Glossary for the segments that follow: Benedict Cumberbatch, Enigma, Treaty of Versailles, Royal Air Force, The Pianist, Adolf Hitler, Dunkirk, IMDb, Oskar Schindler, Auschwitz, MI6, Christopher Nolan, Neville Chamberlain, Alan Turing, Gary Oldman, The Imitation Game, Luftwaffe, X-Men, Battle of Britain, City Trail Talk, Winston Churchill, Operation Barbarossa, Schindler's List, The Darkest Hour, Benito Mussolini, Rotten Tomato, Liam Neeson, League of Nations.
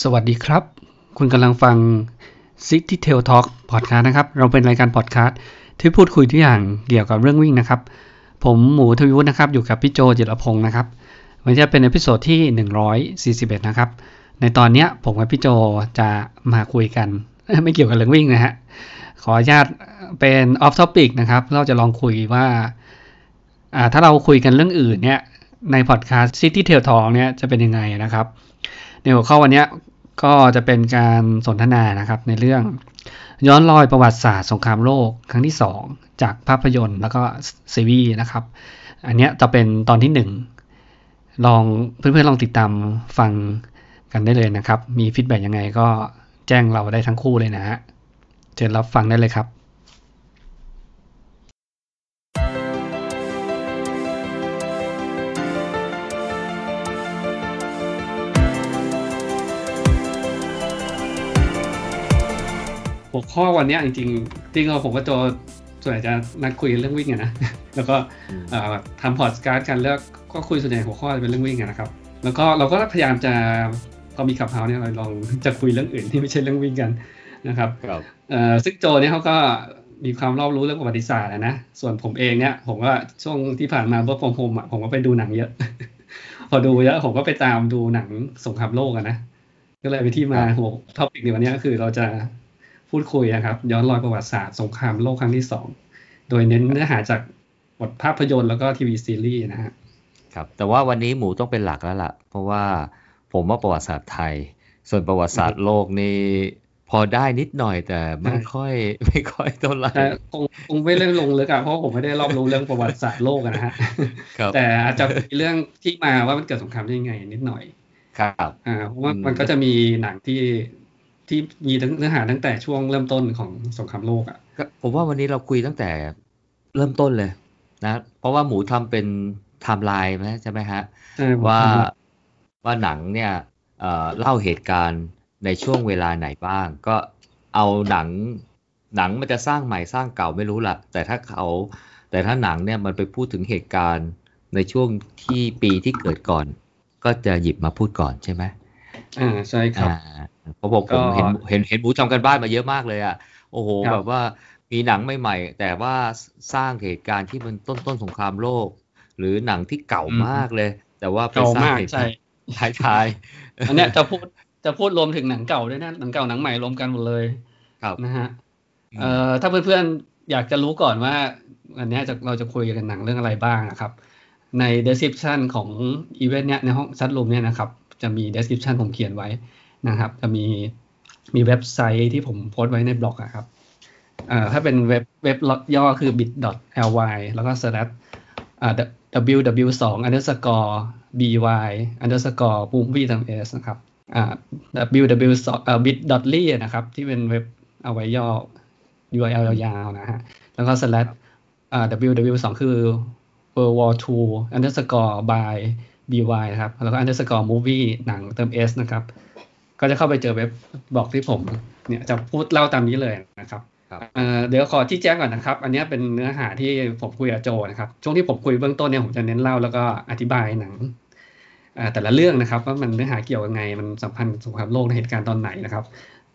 สวัสดีครับคุณกำลังฟัง City Trail Talk พอดคาสต์นะครับเราเป็นรายการพอดคาสต์ที่พูดคุยทุกอย่างเกี่ยวกับเรื่องวิ่งนะครับผมหมูทวีวุฒินะครับอยู่กับพี่โจจิรพงศ์นะครับวันนี้เป็นเอพิโซดที่141นะครับในตอนนี้ผมกับพี่โจจะมาคุยกันไม่เกี่ยวกับเรื่องวิ่งนะฮะขออนุญาตเป็นออฟท็อปิกนะครับเราจะลองคุยว่าถ้าเราคุยกันเรื่องอื่นเนี่ยในพอดคาสต์ City Trail Talk เนี่ยจะเป็นยังไงนะครับในหัวข้อวันนี้ก็จะเป็นการสนทนานะครับในเรื่องย้อนรอยประวัติศาสตร์สงครามโลกครั้งที่2จากภาพยนตร์แล้วก็ซีรีส์นะครับอันนี้จะเป็นตอนที่1ลองเพื่อนๆลองติดตามฟังกันได้เลยนะครับมีฟีดแบคยังไงก็แจ้งเราได้ทั้งคู่เลยนะฮะเชิญรับฟังได้เลยครับหัวข้อวันนี้จริงๆที่ผมกับโจส่วนใหญ่จะนัดคุยเรื่องวิ่งนะแล้วก็ทำพอดคาสต์กันแล้วก็คุยส่วนใหญ่หัวข้อเป็นเรื่องวิ่งนะครับแล้วก็เราก็พยายามจะก็มีขับเฮาเนี่ยเราลองจะคุยเรื่องอื่นที่ไม่ใช่เรื่องวิ่งกันนะครับซึ่งโจเนี่ยเขาก็มีความรอบรู้เรื่องประวัติศาสตร์นะส่วนผมเองเนี่ยผมก็ช่วงที่ผ่านมาว่าผมก็ไปดูหนังเยอะพอดูเยอะผมก็ไปตามดูหนังสงครามโลกนะก็เลยไปที่มาหัวท็อปิกในวันนี้ก็คือเราจะพูดคุยนะครับย้อนรอยประวัติศาสตร์สงครามโลกครั้งที่2โดยเน้นเนื้อหาจากบทภาพยนตร์แล้วก็ทีวีซีรีส์นะฮะครับแต่ว่าวันนี้หมูต้องเป็นหลักแล้วล่ะเพราะว่าผมว่าประวัติศาสตร์ไทยส่วนประวัติศาสตร์โลกนี่พอได้นิดหน่อยแต่ไม่ค่อยเท่าไหร่คงไม่เล่นลงเลยอะเพราะผมไม่ได้รอบรู้เรื่องประวัติศาสตร์โลกนะฮะแต่อาจจะมีเรื่องที่มาว่ามันเกิดสงครามได้ยังไงนิดหน่อยครับเพราะว่ามันก็จะมีหนังที่มีเนื้อหาตั้งแต่ช่วงเริ่มต้นของสงครามโลกอ่ะผมว่าวันนี้เราคุยตั้งแต่เริ่มต้นเลยนะเพราะว่าหมูทำเป็นไทม์ไลน์ใช่ไหมฮะว่าหนังเนี่ยเล่าเหตุการณ์ในช่วงเวลาไหนบ้างก็เอาหนังมันจะสร้างใหม่สร้างเก่าไม่รู้ล่ะแต่ถ้าหนังเนี่ยมันไปพูดถึงเหตุการณ์ในช่วงที่ปีที่เกิดก่อนก็จะหยิบมาพูดก่อนใช่ไหมใช่ครับเพราะผมเห็นหมูทำกันบ้านมาเยอะมากเลยอ่ะโอ้โหแบบว่ามีหนังใหม่ๆแต่ว่าสร้างเหตุการณ์ที่มันต้นสงครามโลกหรือหนังที่เก่ามากเลยแต่ว่าเป็นสร้างเหตุท้ายๆอันนี้จะพูดรวมถึงหนังเก่าด้วยนะหนังเก่าหนังใหม่รวมกันหมดเลยครับนะฮะถ้าเพื่อนๆอยากจะรู้ก่อนว่าอันนี้เราจะคุยกันหนังเรื่องอะไรบ้างนะครับใน description ของอีเวนต์เนี้ยในห้องแชทรูมเนี้ยนะครับจะมี description ผมเขียนไว้นะครับจะมีเว็บไซต์ที่ผมโพสต์ไว้ในบล็อกนะครับถ้าเป็นเว็บย่อคือ bit.ly แล้วก็ ww2_by_movie.s นะครับww2bit.ly นะครับที่เป็นเว็บเอาไว้ย่อ URL ยาวๆนะฮะแล้วก็ ww2 คือ world war2_by_by นะครับแล้วก็ _movie หนังเติม s นะครับก็จะเข้าไปเจอเว็บบอกที่ผมเนี่ยจะพูดเล่าตามนี้เลยนะครับเดี๋ยวขอที่แจ้งก่อนนะครับอันนี้เป็นเนื้อหาที่ผมคุยกับโจนะครับช่วงที่ผมคุยเบื้องต้นเนี่ยผมจะเน้นเล่าแล้วก็อธิบายหนังแต่ละเรื่องนะครับว่ามันเนื้อหาเกี่ยวยังไงมันสัมพันธ์สงครามโลกในเหตุการณ์ตอนไหนนะครับ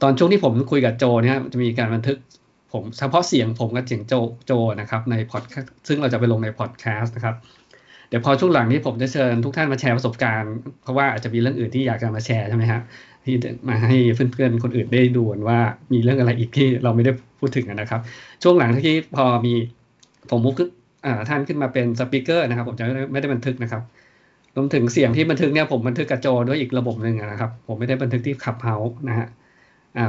ตอนช่วงที่ผมคุยกับโจเนี่ยจะมีการบันทึกผมเฉพาะเสียงผมกับเสียงโจนะครับในพอดแคสต์ซึ่งเราจะไปลงในพอดแคสต์นะครับเดี๋ยวพอช่วงหลังนี้ผมจะเชิญทุกท่านมาแชร์ประสบการณ์เพราะว่าอาจจะมีเรื่องอื่นที่อยากจะมาแชร์ใช่ไหมครับที่มาให้เพื่อนๆคนอื่นได้ดูว่ามีเรื่องอะไรอีกที่เราไม่ได้พูดถึงนะครับช่วงหลังที่พอมีผมมุกท่านขึ้นมาเป็นสปีกเกอร์นะครับผมจะไม่ได้บันทึกนะครับรวมถึงเสียงที่บันทึกเนี่ยผมบันทึกกับโจด้วยอีกระบบนึงนะครับผมไม่ได้บันทึกที่Clubhouseนะฮะ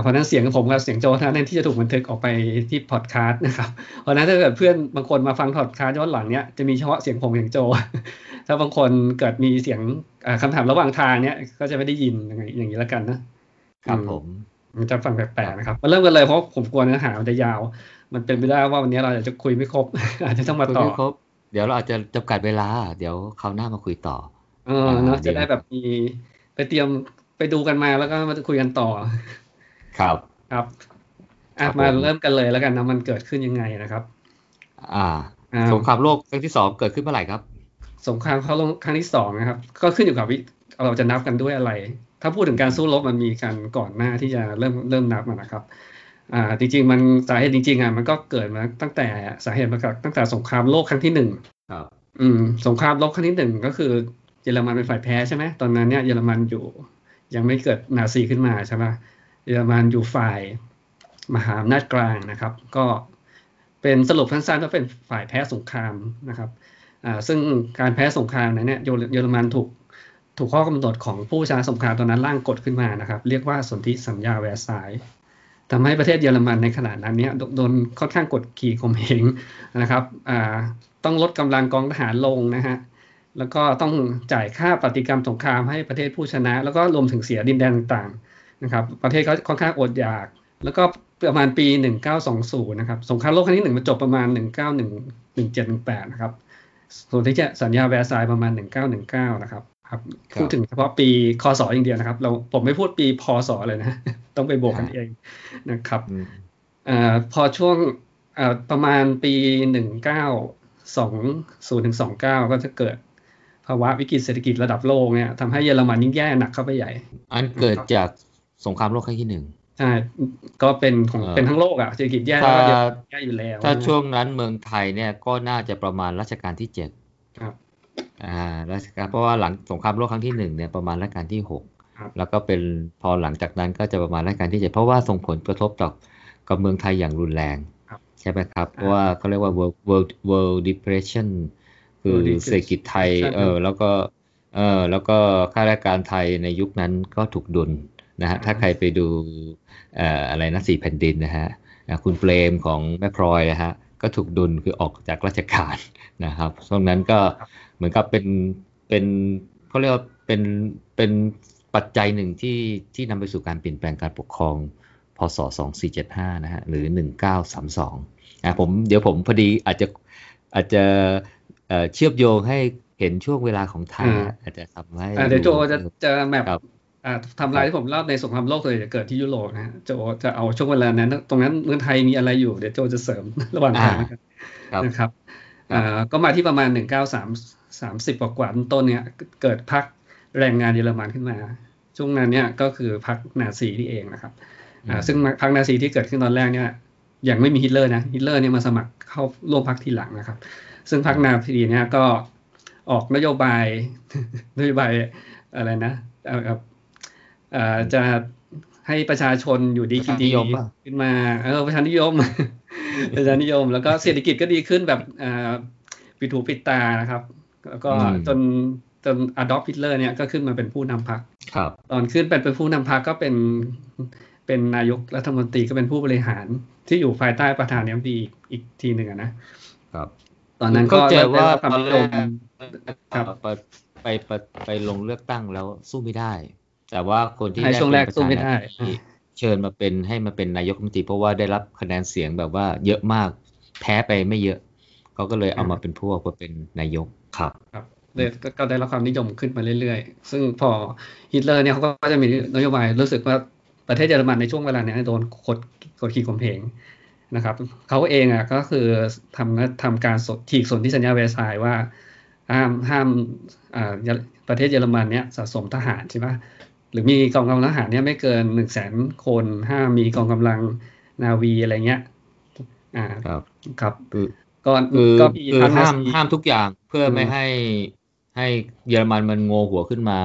เพราะนั้นเสียงของผมกับเสียงโจนั้นที่จะถูกบันทึกออกไปที่พอดคาสต์นะครับเพราะนั้นถ้าเกิดเพื่อนบางคนมาฟังพอดคาสต์ย้อนหลังเนี่ยจะมีเฉพาะเสียงผมเสียงโจถ้าบางคนเกิดมีเสียงคำถามระหว่างทางเนี่ยก็จะไม่ได้ยินอย่างนี้แล้วกันนะครับผมมันจะฟังแปลกๆนะครับมาเริ่มกันเลยเพราะผมกลัวเนื้อหามันจะยาวมันเป็นไปได้ว่าวันนี้เราอาจจะคุยไม่ครบอาจจะต้องมาต่อไม่ครบเดี๋ยวเราอาจจะจำกัดเวลาเดี๋ยวคราวหน้ามาคุยต่อเนาะจะได้แบบมีไปเตรียมไปดูกันมาแล้วก็มาคุยกันต่อครับมาเริ่มกันเลยแล้วกันนะมันเกิดขึ้นยังไงนะครับสงครามโลกครั้งที่2เกิดขึ้นเมื่อไหร่ครับสงครามโลกครั้งที่2นะครับก็ขึ้นอยู่กับเราจะนับกันด้วยอะไร ถ้าพูดถึงการสู้รบมันมีกันก่อนหน้าที่จะเริ่มนับนะครับจริงๆมันสาเหตุจริงๆมันก็เกิดมาตั้งแต่สาเหตุมาจากตั้งแต่สงครามโลกครั้งที่หนึ่งสงครามโลกครั้งที่หนึ่งก็คือเยอรมันเป็นฝ่ายแพ้ใช่ไหมตอนนั้นเนี่ยเยอรมันอยู่ยังไม่เกิดนาซีขึ้นมาใช่ไหมเยอรมันอยู่ฝ่ายมหาอำนาจกลางนะครับก็เป็นสรุปสั้นๆว่าเป็นฝ่ายแพ้สงครามนะครับซึ่งการแพ้สงครามนั้นเนี่ยเยอรมันถูกข้อกำหนดของผู้ชนะสงครามตอนนั้นร่างกฎขึ้นมานะครับเรียกว่าสนธิสัญญาแวร์ซายน์ทำให้ประเทศเยอรมันในขณะนั้นเนี่ยโดนค่อนข้างกดขี่ข่มเหงนะครับต้องลดกำลังกองทหารลงนะฮะแล้วก็ต้องจ่ายค่าปฏิกรรมสงครามให้ประเทศผู้ชนะแล้วก็รวมถึงเสียดินแดนต่างๆนะครับประเทศเขาค่อนข้างอดอยากแล้วก็ประมาณปี1920นะครับสงครามโลกครั้งที่1มันจบประมาณ1917-18นะครับส่วนที่จะสัญญาแวร์ซายน์ประมาณ1919นะครับพูดถึงเฉพาะปีคศอย่างเดียวนะครับผมไม่พูดปีพศเลยนะต้องไปบวกกันเองนะครับพอช่วงประมาณปี1920-29ก็จะเกิดภาวะวิกฤตเศรษฐกิจระดับโลกเนี่ยทำให้เยอรมันยิ่งแย่หนักเข้าไปใหญ่อันเกิดจากสงครามโลกครั้งที่1ใช่ก็เป็นทั้งโลกอ่ะเศรษฐกิจแย่แล้วก็แย่อยู่แล้วถ้าช่วงนั้นเมืองไทยเนี่ยก็น่าจะประมาณรัชกาลที่7ครับรัชกาลเพราะว่าหลังสงครามโลกครั้งที่1เนี่ยประมาณรัชกาลที่6แล้วก็เป็นพอหลังจากนั้นก็จะประมาณรัชกาลที่7เพราะว่าส่งผลกระทบต่อกับเมืองไทยอย่างรุนแรงใช่ไหมครับเพราะว่าเขาเรียกว่า world depressionคือเศรษฐกิจไทยแล้วก็ข้าราชการไทยในยุคนั้นก็ถูกดุลนะฮะถ้าใครไปดูอะไรนะ4แผ่นดินนะฮะคุณเปรมของแม่พลอยนะฮะก็ถูกดุลคือออกจากราชการนะครับช่วงนั้นก็เหมือนกับเป็นเขาเรียกว่าเป็นปัจจัยหนึ่งที่นำไปสู่การเปลี่ยนแปลงการปกครองพ.ศ. 2475นะฮะหรือ1932เดี๋ยวผมพอดีอาจจะเชื่อมโยงให้เห็นช่วงเวลาของไทยอาจจะทำให้เดี๋ยวโจจะแมปทำลายที่ผมเล่าในสงครามโลกเลยจะเกิดที่ยุโรปนะโจจะเอาช่วงเวลานั้นตรงนั้นเมืองไทยมีอะไรอยู่เดี๋ยวโจจะเสริมระหว่างทางนะครับก็มาที่ประมาณ1930กว่าต้นเนี่ยเกิดพรรคแรงงานเยอรมันขึ้นมาช่วงนั้นเนี่ยก็คือพรรคนาซีนี่เองนะครับซึ่งพรรคนาซีที่เกิดขึ้นตอนแรกเนี่ยยังไม่มีฮิตเลอร์นะฮิตเลอร์เนี่ยมาสมัครเข้าร่วมพรรคทีหลังนะครับซึ่งพรรคนาซีเนี่ยก็ออกนโยบายอะไรนะจะให้ประชาชนอยู่ดีกินดีขึ้นมาประชานิยม ประชานิยมแล้วก็เศรษฐกิจก็ดีขึ้นแบบปิดหูปิดตานะครับแล้วก็จนอดอล์ฟ ฮิตเลอร์เนี่ยก็ขึ้นมาเป็นผู้นำพรรคตอนขึ้นเป็นผู้นำพรรคก็เป็นนายกรัฐมนตรีก็เป็นผู้บริหารที่อยู่ภายใต้ประธานาธิบดีอีกทีหนึ่งนะครับตอนนั้นก็เจอว่าตอนลงไปลงเลือกตั้งแล้วสู้ไม่ได้แต่ว่าคนที่ได้ช่วงแรกสู้ไม่ได้เชิญมาเป็นให้มาเป็นนายกรัฐมนตรีเพราะว่าได้รับคะแนนเสียงแบบว่าเยอะมากแพ้ไปไม่เยอะเขาก็เลยเอามาเป็นผู้ว่าเป็นนายกครับก็ได้รับความนิยมขึ้นมาเรื่อยๆซึ่งพอฮิตเลอร์เนี่ยเขาก็จะมีนโยบายรู้สึกว่าประเทศเยอรมันในช่วงเวลาเนี้ยโดนกดขี่ข่มเหงนะครับเขาเองก็คือทำการฉีกสนธิสัญญาแวร์ซายน์ว่าห้ามประเทศเยอรมันเนี้ยสะสมทหารใช่ไหมหรือมีกองกำลังทหารเนี้ยไม่เกิน 100,000 คนห้ามมีกองกำลังนาวีอะไรเงี้ยครับก็มีห้ามทุกอย่างเพื่อไม่ให้เยอรมันมันโง่หัวขึ้นมา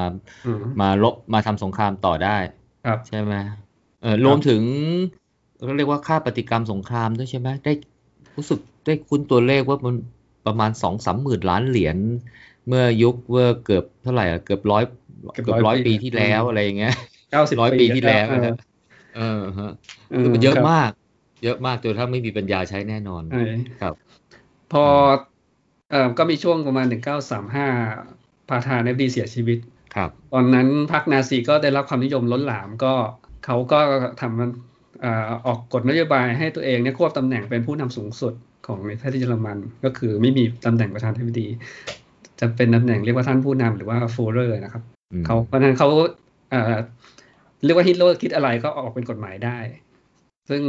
ลบมาทำสงครามต่อได้ครับใช่ไหมรวมถึงเขาเรียกว่าค่าปฏิกรรมสงครามด้วยใช่ไหมได้รู้สึกได้คุ้นตัวเลขว่ามันประมาณ 2-3 หมื่นล้านเหรียญเมื่อยุคเกือบเท่าไหร่เกือบร้อยปีที่แล้วอะไรอย่างเงี้ย90ปีที่แล้วนะมันเยอะมากจนถ้าไม่มีปัญญาใช้แน่นอนครับพอก็มีช่วงประมาณ1935ประธานาธิบดีเสียชีวิตครับตอนนั้นพรรคนาซีก็ได้รับความนิยมล้นหลามก็เขาก็ทำมันออกกฎนโยบายให้ตัวเองเนี่ยควบตำแหน่งเป็นผู้นำสูงสุดของประเทศเยอรมันก็คือไม่มีตำแหน่งประธานาธิบดีจะเป็นตำแหน่งเรียกว่าท่านผู้นำหรือว่าโฟเรอร์นะครับเขาเพราะนั้นเขาเรียกว่าฮิตเลอร์คิดอะไรก็ออกเป็นกฎหมายได้ซึ่ง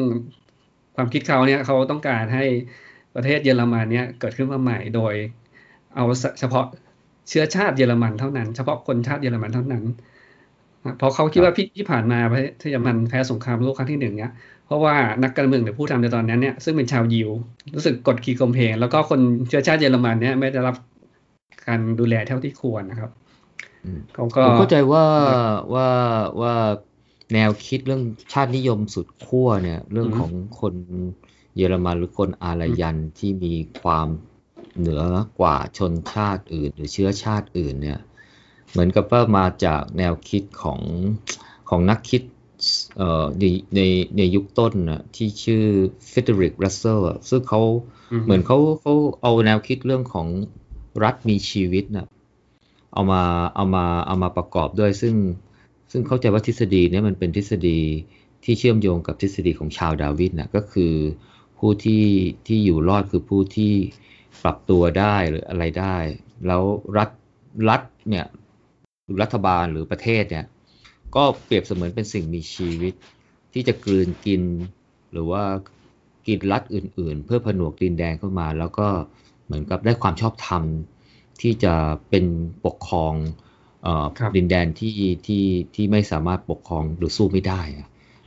ความคิดเขาเนี่ยเขาต้องการให้ประเทศเยอรมันเนี่ยเกิดขึ้นมาใหม่โดยเอาเฉพาะเชื้อชาติเยอรมันเท่านั้นเฉพาะคนชาติเยอรมันเท่านั้น เพราะเขาคิดว่าที่ผ่านมาประเทศเยอรมันแพ้สงครามโลกครั้งที่1เนี่ยเพราะว่านักการเมืองหรือผู้นำในตอนนั้นเนี่ยซึ่งเป็นชาวยิวรู้สึกกดขี่ข่มเหงแล้วก็คนเชื้อชาติเยอรมันเนี่ยไม่ได้รับการดูแลเท่าที่ควรนะครับผมเข้าใจว่าแนวคิดเรื่องชาตินิยมสุดขั้วเนี่ยเรื่องของคนเยอรมันหรือคนอารยันที่มีความเหนือกว่าชนชาติอื่นหรือเชื้อชาติอื่นเนี่ยเหมือนกับว่ามาจากแนวคิดของนักคิดในยุคต้นนะที่ชื่อเฟเดริกรัสเซลซึ่งเขาเหมือนเขาเอาแนวคิดเรื่องของรัฐมีชีวิตนะเอามาประกอบด้วยซึ่งเข้าใจว่าทฤษฎีนี้มันเป็นทฤษฎีที่เชื่อมโยงกับทฤษฎีของชาวดาวิดนะก็คือผู้ที่อยู่รอดคือผู้ที่ปรับตัวได้หรืออะไรได้แล้วรัฐเนี่ยรัฐบาลหรือประเทศเนี่ยก็เปรียบเสมือนเป็นสิ่งมีชีวิตที่จะกลืนกินหรือว่ากินรัฐอื่นๆเพื่อผนวกดินแดนเข้ามาแล้วก็เหมือนกับได้ความชอบธรรมที่จะเป็นปกครองดินแดนที่ไม่สามารถปกครองหรือสู้ไม่ได้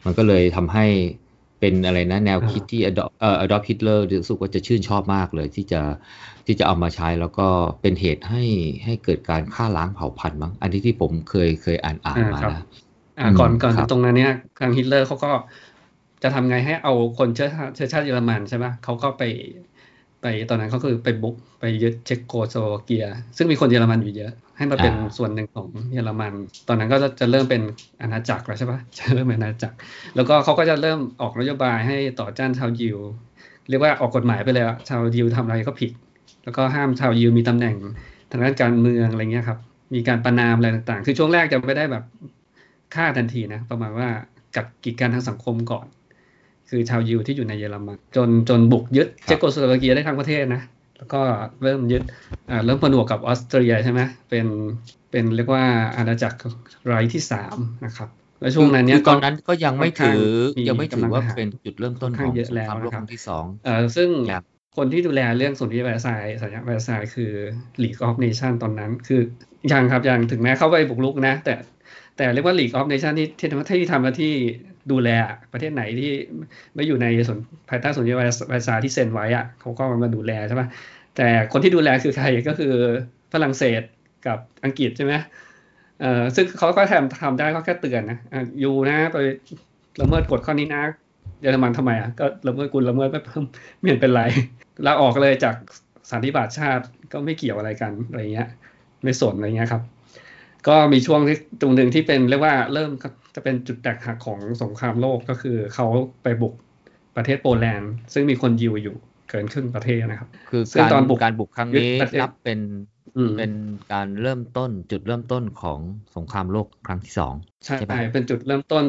มันก็เลยทำให้เป็นอะไรนะแนวคิดที่ Adolf Hitler รู้สึกว่าจะชื่นชอบมากเลยที่จะเอามาใช้แล้วก็เป็นเหตุให้เกิดการฆ่าล้างเผ่าพันธุ์มั้งอันนี้ที่ผมเคยอ่านมานะก่อนตรงนั้นเนี่ยทางฮิตเลอร์เขาก็จะทำไงให้เอาคนเชื้อชาติเยอรมันใช่ไหมเขาก็ไปตอนนั้นเขาคือไปบุกไปยึดเชโกสโลวาเกียซึ่งมีคนเยอรมันอยู่เยอะให้มาเป็นส่วนหนึ่งของเยอรมันตอนนั้นก็จะเริ่มเป็นอาณาจักรแล้วใช่ปะจะเริ่มเป็นอาณาจักรแล้วก็เขาก็จะเริ่มออกนโยบายให้ต่อต้านชาวยิวเรียกว่าออกกฎหมายไปเลยชาวยิวทำอะไรก็ผิดแล้วก็ห้ามชาวยิวมีตำแหน่งทางด้านการเมืองอะไรเงี้ยครับมีการประณามอะไรต่างๆคือช่วงแรกจะไม่ได้แบบฆ่าทันทีนะประมาณว่ากัดกิจการทางสังคมก่อนคือชาวยิวที่อยู่ในเยอรมันจนบุกยึดเชโกสโลวาเกียได้ทั้งประเทศนะแล้วก็เริ่มยึดเริ่มผนวกกับออสเตรียใช่ไหมเป็นเรียกว่าอาณาจักรรายที่3นะครับแล้วช่วงนั้นเนี่ยตอนนั้นก็ยังไม่ถือว่าเป็นจุดเริ่มต้นของสงครามโลกครั้งที่2ซึ่งคนที่ดูแลเรื่องสนธิสัญญาแวร์ซายคือ League of Nations ตอนนั้นคือยังถึงแม้เข้าไปบุกรุกนะแต่เรียกว่า League of Nations ที่ทำหน้าที่ดูแลประเทศไหนที่ไม่อยู่ในภายใต้สนธิสัญญาแวร์ซายที่เซ็นไว้อะเขาก็มาดูแลใช่ป่ะแต่คนที่ดูแลคือใครก็คือฝรั่งเศสกับอังกฤษใช่ไหมซึ่งเขาก็ทำได้ก็แค่เตือนนะอยู่นะไปละเมิดกฎข้อนี้นะเยอรมันทำไมอ่ะก็ละเมิดไม่เห็นเป็นไรลาออกเลยจากสันนิบาตชาติก็ไม่เกี่ยวอะไรกันอะไรเงี้ยไม่สนอะไรเงี้ยครับก็มีช่วงที่ตรงนึงที่เป็นเรียกว่าเริ่มจะเป็นจุดแตกหักของสงครามโลกก็คือเขาไปบุกประเทศโปแลนด์ซึ่งมีคนยิวอยู่เกินครึ่งประเทศนะครับคือการบุกครั้งนี้นับเป็นการเริ่มต้นจุดเริ่มต้นของสงครามโลกครั้งที่2ใช่ไหมเป็นจุดเริ่มต้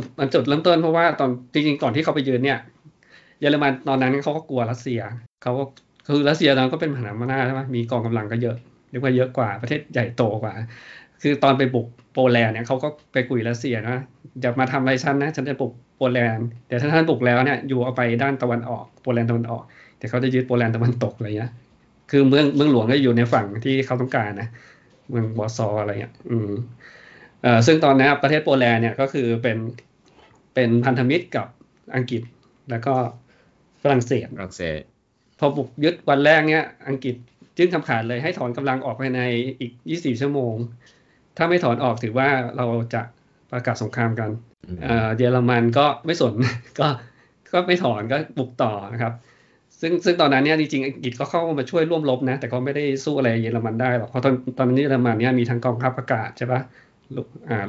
นเพราะว่าตอนจริงๆก่อนที่เขาไปยืนเนี่ยเยอรมันตอนนั้นเขาก็กลัวรัสเซียเขาก็คือรัสเซียตอนนั้นก็เป็นมหาอำนาจใช่ไหมมีกองกำลังก็เยอะเรียกว่าเยอะกว่าประเทศใหญ่โตกว่าคือตอนไปบุกโปแลนด์เนี่ยเขาก็ไปคุยรัสเซียนะอย่ามาทำอะไรฉันนะฉันจะบุกโปแลนด์แต่ถ้าท่านบุกแล้วเนี่ยอยู่เอาไปด้านตะวันออกโปแลนด์ตะวันออกแต่เขาจะยึดโปแลนด์ตะวันตกอะไรเงี้ยคือเมืองหลวงก็อยู่ในฝั่งที่เขาต้องการนะเมืองวอร์ซออะไรเงี้ยซึ่งตอนนี้ประเทศโปแลนด์เนี่ยก็คือเป็นพันธมิตรกับอังกฤษแล้วก็ฝรั่งเศสพอบุกยึดวันแรกเนี่ยอังกฤษยื่นคำขาดเลยให้ถอนกำลังออกภายในอีก24ชั่วโมงถ้าไม่ถอนออกถือว่าเราจะประกาศสงครามกันเยอรมันก็ไม่สน ก็ไม่ถอนก็บุกต่อนะครับซึ่งตอนนั้นเนี่ยจริงๆอังกฤษก็เข้ามาช่วยร่วมรบนะแต่ก็ไม่ได้สู้อะไรเยอรมันได้หรอกเพราะตอนนี้เยอรมันเนี่ยมีทั้งกองทัพอากาศใช่ป่ะ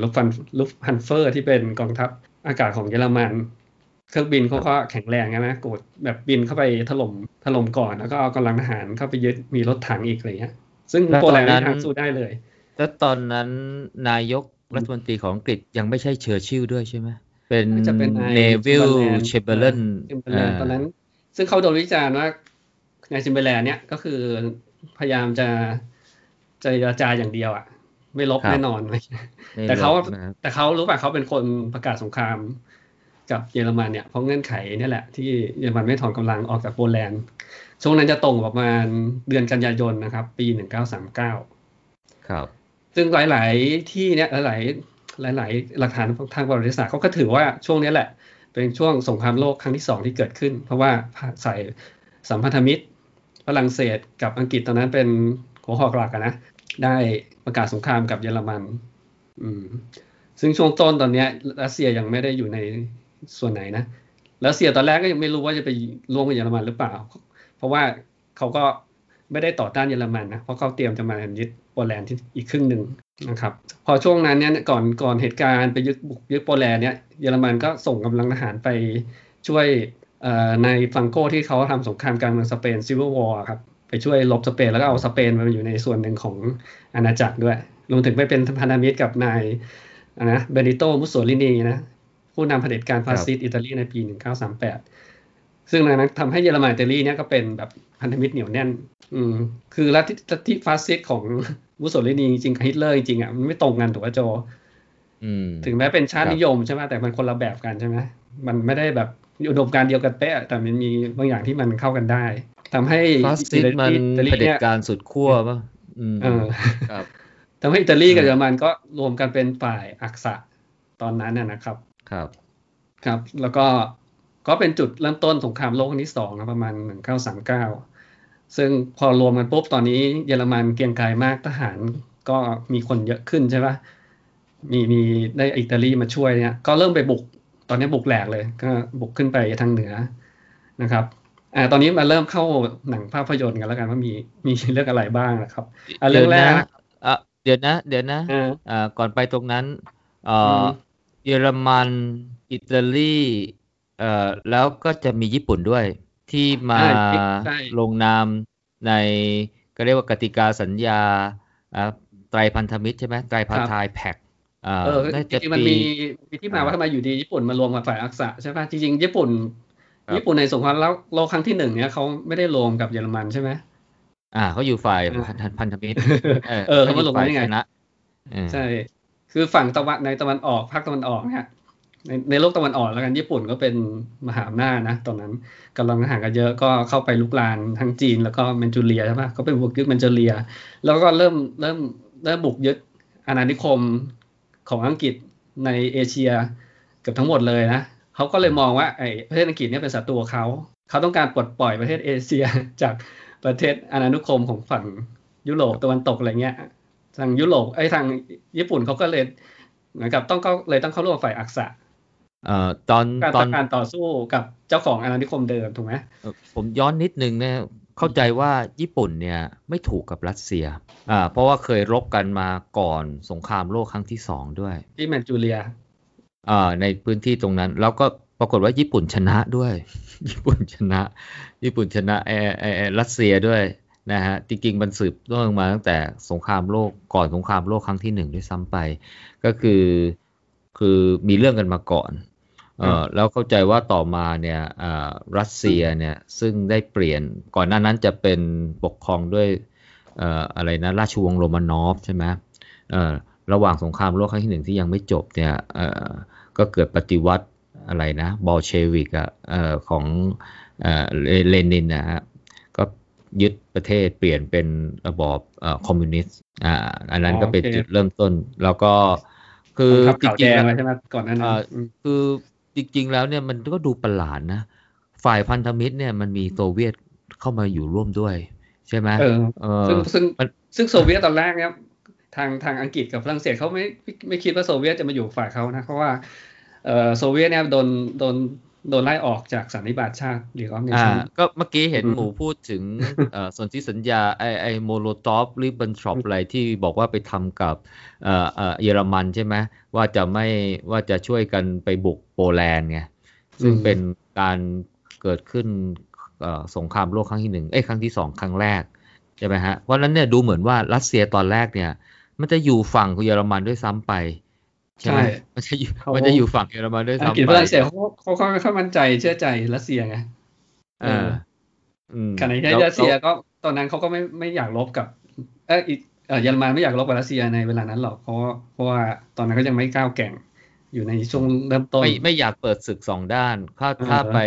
ลุฟฮันเฟอร์ที่เป็นกองทัพอากาศของเยอรมันเครื่องบินเขาก็แข็งแรงใช่ไหมโกดแบบบินเข้าไปถล่มก่อนแล้วก็เอากำลังทหารเข้าไปยึดมีรถถังอีกอะไรเงี้ยซึ่งโปแลนด์ไม่ทางสู้ได้เลยแล้วตอนนั้นนายกรัฐมนตรีของอังกฤษยังไม่ใช่เชอร์ชิลด้วยใช่ไหมเป็นเนวิลแชมเบอร์เลนตอนนั้นซึ่งเขาโดนวิจารณ์ว่านายชิมเบอร์แลนเนี่ยก็คือพยายามจะเจรจาอย่างเดียวอ่ะไม่ลบแน่นอนเลยแต่เขารู้ป่ะเขาเป็นคนประกาศสงครามกับเยอรมันเนี่ยเพราะเงื่อนไขนี่แหละที่เยอรมันไม่ถอนกำลังออกจากโปแลนด์ช่วงนั้นจะตรงประมาณเดือนกันยายนนะครับปี1939ครับซึ่งหลายๆที่เนี่ยหลาย หลายๆหลักฐานทางประวัติศาสตร์เขาก็ถือว่าช่วงนี้แหละเป็นช่วงสงครามโลกครั้งที่2ที่เกิดขึ้นเพราะว่าใส่สัมพันธมิตรฝรั่งเศสกับอังกฤษตอนนั้นเป็นหัวหอกหลักนะได้ประกาศสงครามกับเยอรมันซึ่งช่วงต้นตอนนี้รัสเซียยังไม่ได้อยู่ในส่วนไหนนะรัสเซียตอนแรกก็ยังไม่รู้ว่าจะไปร่วมกับเยอรมันหรือเปล่าเพราะว่าเขาก็ไม่ได้ต่อต้านเยอรมันนะเพราะเขาเตรียมจะมายึดโปแลนด์ที่อีกครึ่งนึงนะครับพอช่วงนั้นเนี่ยก่อนเหตุการณ์ไปยึดโปแลนด์เนี่ยเยอรมันก็ส่งกำลังทหารไปช่วยในฟังโกที่เขาทำสงครามกลางเมืองสเปนซิวิลวอร์ครับไปช่วยลบสเปนแล้วก็เอาสเปนมาอยู่ในส่วนหนึ่งของอาณาจักรด้วยรวมถึงไปเป็นพันธมิตรกับนายเบนิโตมุสโสลินีนะผู้นำเผด็จการฟาสซิสต์อิตาลีในปี1938ซึ่งนั้นทำให้เยอรมันอิตาลีเนี่ยก็เป็นแบบพันธมิตรเหนียวแน่นคือลัทธิฟาสซิสต์ของมุสโสลินีจริงๆฮิตเลอร์จริงๆอ่ะมันไม่ตรงกันถูกป่ะโจถึงแม้เป็นชาตินิยมใช่ไหมแต่มันคนละแบบกันใช่ไหมมันไม่ได้แบบอุดมการเดียวกันเป๊ะแต่มันมีบางอย่างที่มันเข้ากันได้ทำให้ฟาสซิสต์มันเผด็จการสุดขั้วป่ะทำให้อิตาลีกับเยอรมันก็รวมกันเป็นฝ่ายอักษะตอนนั้นนะครับครับแล้วก็เป็นจุดเริ่มต้นสงครามโลกครั้งที่2นะประมาณ1939ซึ่งพอรวมกันปุ๊บตอนนี้เยอรมันเกรียงไกรมากทหารก็มีคนเยอะขึ้นใช่ป่ะมีได้อิตาลีมาช่วยเนี่ยก็เริ่มไปบุกตอนนี้บุกแหลกเลยก็บุกขึ้นไปทางเหนือนะครับตอนนี้มาเริ่มเข้าหนังภาพยนตร์กันแล้วกันว่ามีเรื่องอะไรบ้างนะครับเรื่องแรกเดี๋ยวนะก่อนไปตรงนั้นเยอรมันอิตาลีแล้วก็จะมีญี่ปุ่นด้วยที่มาลงนามในก็เรียกว่ากติกาสัญญาไตรพันธมิตรใช่ไหมไตรพาทายแพ็คที่มันมีที่มาว่าทำไมอยู่ดีญี่ปุ่นมารวมกับฝ่ายอักษะใช่ป่ะจริงๆญี่ปุ่นในสงครามโลกครั้งที่1เนี่ยเขาไม่ได้รวมกับเยอรมันใช่ไหมเขาอยู่ฝ่ายพันธมิตรเขามาลงกันยังไงนะใช่คือฝั่งตะวันออกภาคตะวันออกเนี่ยในโลกตะวันออกแล้วกันญี่ปุ่นก็เป็นมหาอำนาจนะตอนนั้นกำลังห่างกันเยอะก็เข้าไปลุกลานทั้งจีนแล้วก็แมนจูเรียใช่ป่ะเขาไปบุกยึดแมนจูเรียแล้วก็เริ่มบุกยึดอาณานิคมของอังกฤษในเอเชียเกือบทั้งหมดเลยนะเขาก็เลยมองว่าไอ้ประเทศอังกฤษเนี่ยเป็นศัตรูเขาต้องการปลดปล่อยประเทศเอเชียจากประเทศอาณานิคมของฝั่งยุโรปตะวันตกอะไรเงี้ยทางยุโรปทางญี่ปุ่นเขาก็เลยเหมือนกับต้องเข้าร่วมฝ่ายอักษะการต่อสู้กับเจ้าของอาณานิคมเดิมถูกไหมผมย้อนนิดนึงนะเข้าใจว่าญี่ปุ่นเนี่ยไม่ถูกกับรัสเซียเพราะว่าเคยรบกันมาก่อนสงครามโลกครั้งที่2ด้วยที่แมนจูเรียในพื้นที่ตรงนั้นแล้วก็ปรากฏว่าญี่ปุ่นชนะด้วยญี่ปุ่นชนะรัสเซียด้วยนะฮะจริงๆมันสืบเนื่องมาตั้งแต่สงครามโลกก่อนสงครามโลกครั้งที่1ด้วยซ้ำไปก็คือมีเรื่องกันมาก่อนแล้วเข้าใจว่าต่อมาเนี่ยรัสเซียเนี่ยซึ่งได้เปลี่ยนก่อนหน้านั้นจะเป็นปกครองด้วยอะไรนะราชวงศ์โรมานอฟใช่ไหมระหว่างสงครามโลกครั้งที่1ที่ยังไม่จบเนี่ยก็เกิดปฏิวัติอะไรนะบอลเชวิกของเลนินนะฮะก็ยึดประเทศเปลี่ยนเป็นระบอบคอมมิวนิสต์อันนั้นก็เป็นจุดเริ่มต้นแล้วก็คือจริงๆแล้วใช่ไหมก่อนนั้นคือจริงๆแล้วเนี่ยมันก็ดูประหลาดนะฝ่ายพันธมิตรเนี่ยมันมีโซเวียตเข้ามาอยู่ร่วมด้วยใช่ไหมซึ่งโซเวียตตอนแรกเนี่ยทางอังกฤษกับฝรั่งเศสเขาไม่คิดว่าโซเวียตจะมาอยู่ฝ่ายเขานะเพราะว่าโซเวียตเนี่ยโดนไล่ออกจากสันนิบาตชาติหรือว่าในชั้นก็เมื่อกี้เห็นหมูพูดถึงสนธิสัญญาไอโมโลตอฟหรือเบนทรอปอะไรที่บอกว่าไปทำกับเยอรมันใช่ไหมว่าจะช่วยกันไปบุกโปแลนด์ไงซึ่งเป็นการเกิดขึ้นสงครามโลกครั้งที่1ครั้งที่2ครั้งแรกใช่ไหมฮะเพราะนั้นเนี่ยดูเหมือนว่ารัสเซียตอนแรกเนี่ยมันจะอยู่ฝั่งของเยอรมันด้วยซ้ำไปใช่มันจะอยู่ฝั่งเยอรมันด้วยซ้ำไปอังกฤษฝรั่งเศสเขามั่นใจเชื่อใจรัสเซียไงขณะที่รัสเซียก็ตอนนั้นเขาก็ไม่อยากลบกับเยอรมันไม่อยากลบกับรัสเซียในเวลานั้นหรอกเพราะว่าตอนนั้นก็ยังไม่ก้าวแก่งอยู่ในช่วงเริ่มต้นไม่อยากเปิดศึก2ด้านถ้าไป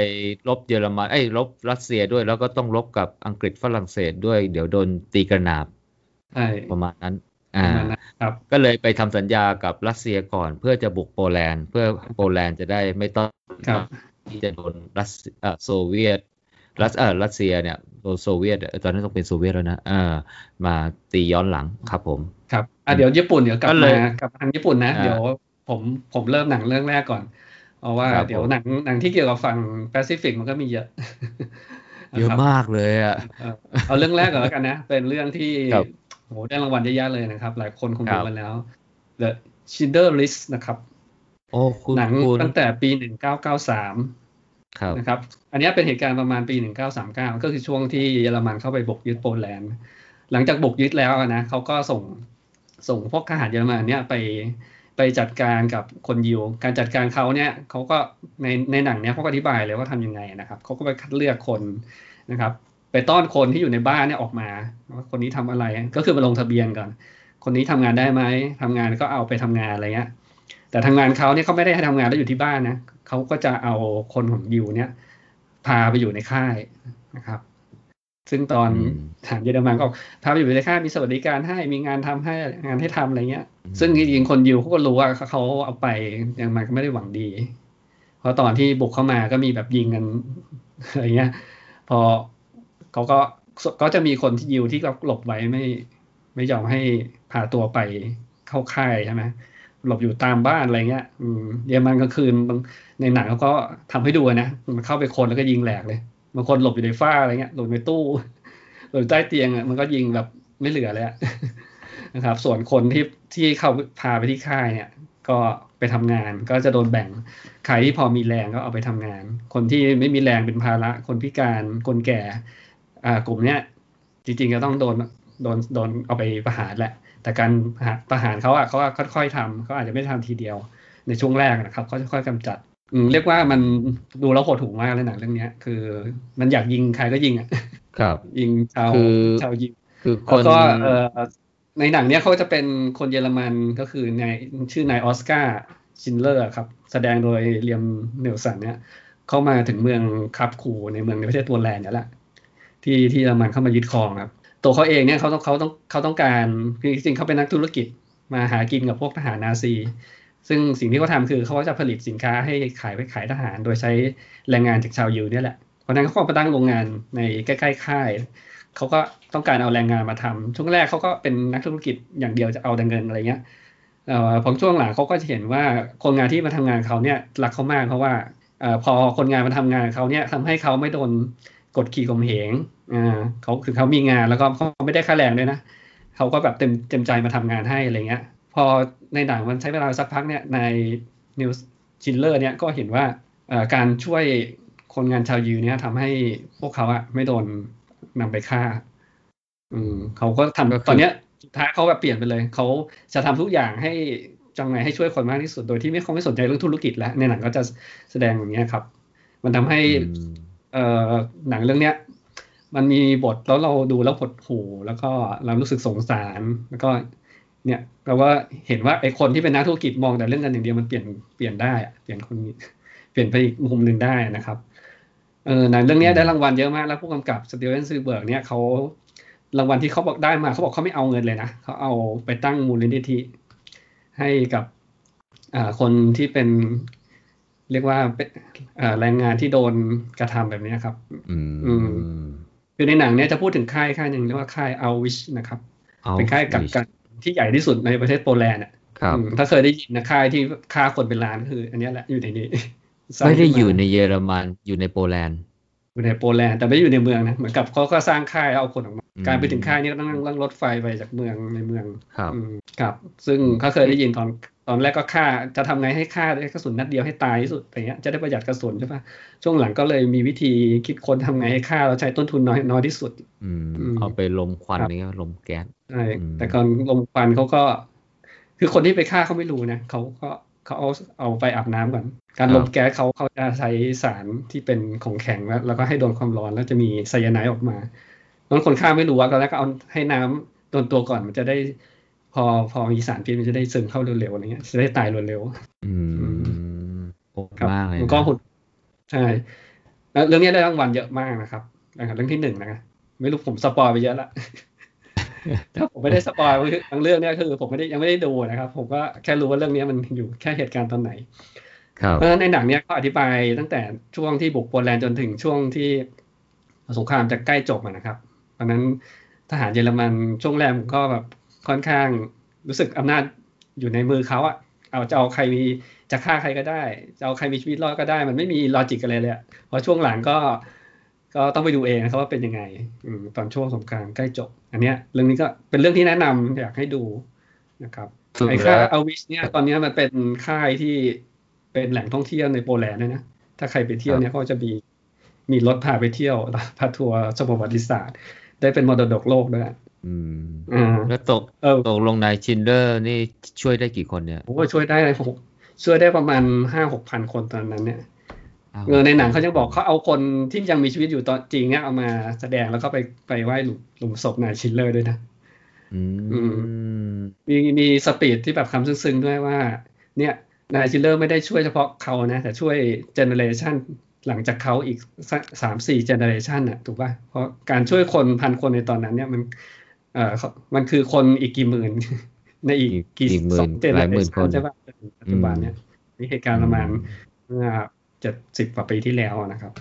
ลบเยอรมันลบรัสเซียด้วยแล้วก็ต้องลบกับอังกฤษฝรั่งเศสด้วยเดี๋ยวโดนตีกระหน่ำประมาณนั้น นะครับก็เลยไปทำสัญญากับรัสเซียก่อนเพื่อจะบุกโปแลนด์เพื่อโปแลนด์จะได้ไม่ต้องที่จะโดนโซเวียตรัสเซียเนี่ยโดนโซเวียตตอนนั้นต้องเป็นโซเวียตแล้วนะมาตีย้อนหลังครับผมครับเดี๋ยวญี่ปุ่นเดี๋ยวกลับมากับทางญี่ปุ่นนะเดี๋ยวผมเริ่มหนังเรื่องแรกก่อนเพราะว่าเดี๋ยวหนังที่เกี่ยวกับฝั่งแปซิฟิกมันก็มีเยอะมากเลยอ่ะเอาเรื่องแรกก่อนแล้วกันนะเป็นเรื่องที่โหได้รางวัลเยอะแยะเลยนะครับหลายคนคงดูมาแล้ว The Schindler's List นะครับโอ้คุณหนังตั้งแต่ปี1993ครับนะครับอันนี้เป็นเหตุการณ์ประมาณปี1939ก็คือช่วงที่เยอรมันเข้าไปบุกยึดโปแลนด์หลังจากบุกยึดแล้วนะเขาก็ส่งพวกทหารเยอรมันเนี่ยไปจัดการกับคนยิวการจัดการเขาเนี่ยเขาก็ในหนังเนี่ยเขาก็อธิบายเลยว่าทำยังไงนะครับเขาก็ไปคัดเลือกคนนะครับไปต้อนคนที่อยู่ในบ้านเนี่ยออกมาว่าคนนี้ทำอะไรก็คือมาลงทะเบียนก่อนคนนี้ทำงานได้ไหมทำงานก็เอาไปทำงานอะไรเงี้ยแต่ทำงานเขาเนี่ยเขาไม่ได้ให้ทำงานแล้วอยู่ที่บ้านนะเขาก็จะเอาคนของยิวเนี่ยพาไปอยู่ในค่ายนะครับซึ่งตอนทหารเยอรมันก็พาไปอยู่ในค่ายมีสวัสดิการให้มีงานทำให้งานให้ทำอะไรเงี้ยซึ่งจริงๆคนยิวเขาก็รู้ว่าเขาเอาไปอย่างมันก็ไม่ได้หวังดีเพราะตอนที่บุกเข้ามาก็มีแบบยิงกันอะไรเงี้ยพอเขาก็จะมีคนที่ยิวที่หลบไว้ไม่ยอมให้พาตัวไปเข้าค่ายใช่ไหมหลบอยู่ตามบ้านอะไรเงี้ยเยอรมันกลางคืนในหนังเขาก็ทำให้ดูนะมันเข้าไปคนแล้วก็ยิงแหลกเลยบางคนหลบอยู่ในฝ้าอะไรเงี้ยหลบในตู้หลบใต้เตียงอ่ะมันก็ยิงแบบไม่เหลือเลยนะครับส่วนคนที่เขาพาไปที่ค่ายเนี่ยก็ไปทำงานก็จะโดนแบ่งใครที่พอมีแรงก็เอาไปทำงานคนที่ไม่มีแรงเป็นภาระคนพิการคนแก่กลุ่มเนี้ยจริงๆก็ต้องโดนเอาไปประหารแหละแต่การประหารเขาอ่ะเขาค่อยๆทำเขาอาจจะไม่ทำทีเดียวในช่วงแรกนะครับเขาค่อยๆกำจัดเรียกว่ามันดูแล้วโหดหูมากเลยหนังเรื่องนี้คือมันอยากยิงใครก็ยิงอ่ะครับยิงชาวยิงคือคนก็ในหนังเนี้ยเขาจะเป็นคนเยอรมันก็คือในชื่อนายออสการ์ชินเลอร์ครับแสดงโดยเลียมเนลสันเนี่ยเข้ามาถึงเมืองคับคูในเมืองในประเทศโปแลนด์นี่แหละที่เยอรมันเข้ามายึดครองครับตัวเขาเองเนี่ยเขาต้องการคือจริงๆเขาเป็นนักธุรกิจมาหากินกับพวกทหารนาซีซึ่งสิ่งที่เขาทำคือเขาจะผลิตสินค้าให้ขายทหารโดยใช้แรงงานจากชาวยิวเนี่ยแหละเพราะนั้นเขาก็มาตั้งโรงงานในใกล้ๆค่ายเขาก็ต้องการเอาแรงงานมาทำช่วงแรกเขาก็เป็นนักธุรกิจอย่างเดียวจะเอาแต่เงินอะไรเงี้ยพอช่วงหลังเขาก็จะเห็นว่าคนงานที่มาทำงานเขาเนี่ยรักเขามากเพราะว่าพอคนงานมาทำงานเขาเนี่ยทำให้เขาไม่โดนกดขี่ข่มเหงเขาคือเขามีงานแล้วก็เขาไม่ได้ค่าแรงด้วยนะเขาก็แบบเต็มใจมาทำงานให้อะไรเงี้ยพอในหนังมันใช้เวลาสักพักเนี่ยในนิวชินเลอร์เนี่ยก็เห็นว่าการช่วยคนงานชาวยิวเนี่ยทำให้พวกเขาอะไม่โดนนำไปฆ่าเขาก็ทำตอนเนี้ยสุดท้ายเขาแบบเปลี่ยนไปเลยเขาจะทำทุกอย่างให้จังไงให้ช่วยคนมากที่สุดโดยที่เขาไม่สนใจเรื่องธุรกิจแล้วในหนังก็จะแสดงอย่างเงี้ยครับมันทำให้หนังเรื่องเนี้ยมันมีบทแล้วเราดูแล้วหดหู่แล้วก็เรารู้สึกสงสารแล้วก็เนี่ยเราว่าเห็นว่าไอ้คนที่เป็นนักธุรกิจมองแต่เรื่องนั้นอย่างเดียวมันเปลี่ยนได้เปลี่ยนคนเปลี่ยนไปอีกมุมนึงได้นะครับหนังเรื่องนี้ได้รางวัลเยอะมากแล้วผู้กำกับสตีเวนซีเบิร์กเนี่ยเขารางวัลที่เขาบอกได้มาเขาบอกเขาไม่เอาเงินเลยนะเขาเอาไปตั้งมูลนิธิให้กับคนที่เป็นเรียกว่าแรงงานที่โดนกระทำแบบนี้ครับคือในหนังเนี่ยจะพูดถึงค่ายหนึ่งเรียกว่าค่ายอัลวิชนะครับเป็นค่ายกักกันที่ใหญ่ที่สุดในประเทศโปแลนด์อ่ะถ้าเคยได้ยินนะค่ายที่ฆ่าคนเป็นล้านคืออันนี้แหละอยู่ในนี้ไม่ได้อยู่ในเยอรมันอยู่ในโปแลนด์อยู่ในโปแลนด์แต่ไม่อยู่ในเมืองนะเหมือนกับเขาก็สร้างค่ายแล้วเอาคนออกมาการไปถึงค่ายนี่ก็ต้องนั่งรถไฟไปจากเมืองในเมืองครับซึ่งเขาเคยได้ยินตอนแรกก็ฆ่าจะทำไงให้ฆ่าด้วยกระสุนนัดเดียวให้ตายที่สุดอย่างเงี้ยจะได้ประหยัดกระสุนใช่ป่ะช่วงหลังก็เลยมีวิธีคิดค้นทำไงให้ฆ่าเราใช้ต้นทุนน้อยที่สุดเอาไปลมควันนี่ก็ลมแก๊สใช่แต่ก่อนลมควันเขาก็คือคนที่ไปฆ่าเขาไม่รู้นะเขาเอาไปอาบน้ำก่อนการลมแก๊สเขาจะใช้สารที่เป็นของแข็งแล้วก็ให้โดนความร้อนแล้วจะมีไซยาไนด์ออกมานั้นคนฆ่าไม่รู้ว่าตอนแรกก็เอาให้น้ำโดนตัวก่อนมันจะได้พอมีสารพิษมันจะได้ซึมเข้าเร็วๆอะไรเงี้ยจะได้ตายเร็วๆโหดมากเลยมันก็โหดใช่แล้วเรื่องนี้ได้รางวัลเยอะมากนะครับเรื่องที่ 1 นะครับไม่รู้ผมสปอยไปเยอะละ ผมไม่ได้สปอยบางเรื่องเนี่ยคือผมไม่ได้ยังไม่ได้ดูนะครับผมก็แค่รู้ว่าเรื่องนี้มันอยู่แค่เหตุการณ์ตอนไหนเพราะฉะนั้นในหนังเนี้ยเขาอธิบายตั้งแต่ช่วงที่บุกโปแลนด์จนถึงช่วงที่สงครามจะใกล้จบนะครับเพราะนั้นทหารเยอรมันช่วงแรกก็แบบค่อนข้างรู้สึกอำนาจอยู่ในมือเขาอะเอาจะเอาใครมีจะฆ่าใครก็ได้จะเอาใครมีชีวิตรอดก็ได้มันไม่มีลอจิกอะไรเลยเพราะช่วงหลังก็ต้องไปดูเองนะครับว่าเป็นยังไงตอนช่วงสงครามใกล้จบอันเนี้ยเรื่องนี้ก็เป็นเรื่องที่แนะนำอยากให้ดูนะครับไอ้ค่าย Auschwitz เนี่ยตอนนี้มันเป็นค่ายที่เป็นแหล่งท่องเที่ยวในโปแลนด์นะถ้าใครไปเที่ยวเนี่ยก็จะมีรถพาไปเที่ยวพาทัวร์ชมประวัติศาสตร์ได้เป็นมรดกโลกด้วยแล้วตกลงนายSchindlerนี่ช่วยได้กี่คนเนี่ยผมว่าช่วยได้ประมาณ 5-6 พันคนตอนนั้นเนี่ยในหนังเขายังบอกเขาเอาคนที่ยังมีชีวิตอยู่ตอนจริงเนี่ยเอามาแสดงแล้วก็ไปไหว้หลุมศพนายSchindlerด้วยนะมีสปีชที่แบบคำซึ้งๆด้วยว่าเนี่ยนายSchindlerไม่ได้ช่วยเฉพาะเขานะแต่ช่วยเจเนเรชันหลังจากเขาอีก 3-4 เจเนเรชันน่ะถูกป่ะเพราะการช่วยคนพันคนในตอนนั้นเนี่ยมันคือคนอีกกี่หมื่นในอีกกี่สองเจเนเรชันใช่ป่ะปัจจุบันเนี่ยนี่เหตุการณ์ประมาณ70 กว่าปีที่แล้วนะครับ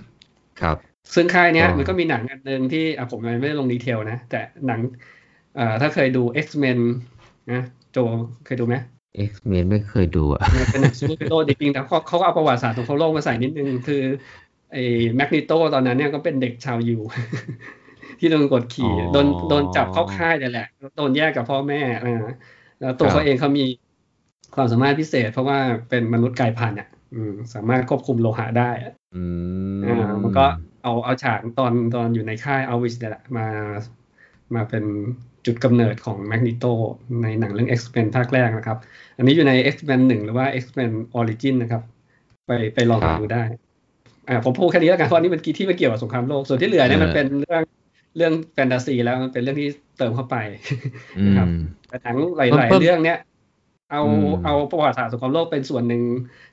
ครับซึ่งค่ายเนี้ยมันก็มีหนังอันนึงที่ผมไม่ได้ลงดีเทลนะแต่หนังถ้าเคยดู X-Men นะโจเคยดูไหมX-Men ไม่เคยดูอ่ะเป็นหนังซูเปอร์ฮีโร่จริงๆแต่เขาเอาประวัติศาสตร์ของโลกมาใส่นิดนึงคือไอ้แมกนีโตตอนนั้นเนี่ยก็เป็นเด็กชาวยิวที่โดนกดขี่โดนจับเข้าค่ายนั่นแหละโดนแยกกับพ่อแม่แล้วตัวเขาเองเขามีความสามารถพิเศษเพราะว่าเป็นมนุษย์กายพันธุ์อ่ะสามารถควบคุมโลหะได้มันก็เอาฉากตอนอยู่ในค่ายAuschwitzนั่นแหละมาเป็นจุดกำเนิดของแมกนีโตในหนังเรื่อง X-Men ภาคแรกนะครับอันนี้อยู่ใน X-Men 1 หรือว่า X-Men Origin นะครับไปลองดูได้ผมพูดแค่นี้แล้วกันเพราะนี่มันที่มันเกี่ยวกับสงครามโลกส่วนที่เหลือเนี่ยมันเป็นเรื่องแฟนตาซีแล้วมันเป็นเรื่องที่เติมเข้าไปนะครับแต่ทั้งหลายๆเรื่องเนี้ยเอาประวัติศาสตร์สงครามโลกเป็นส่วนหนึ่ง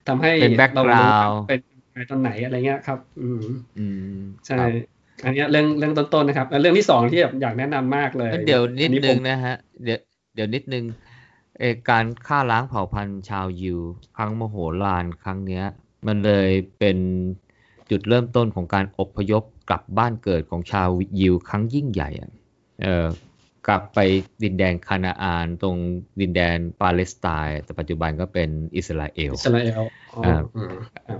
ทำให้เรารู้เป็นตอนไหนอะไรเงี้ยครับใช่อันนี้เรื่องต้นๆนะครับเรื่องที่2ที่อยากแนะนำมากเลยเดี๋ยวนิดนึงนะฮะเดี๋ยวนิดนึงการฆ่าล้างเผ่าพันธุ์ชาวยิวครั้งมโหฬารครั้งเนี้ยมันเลยเป็นจุดเริ่มต้นของการอพยพกลับบ้านเกิดของชาวยิวครั้งยิ่งใหญ่กลับไปดินแดนคานาอานตรงดินแดนปาเลสไตน์แต่ปัจจุบันก็เป็นอิสราเอล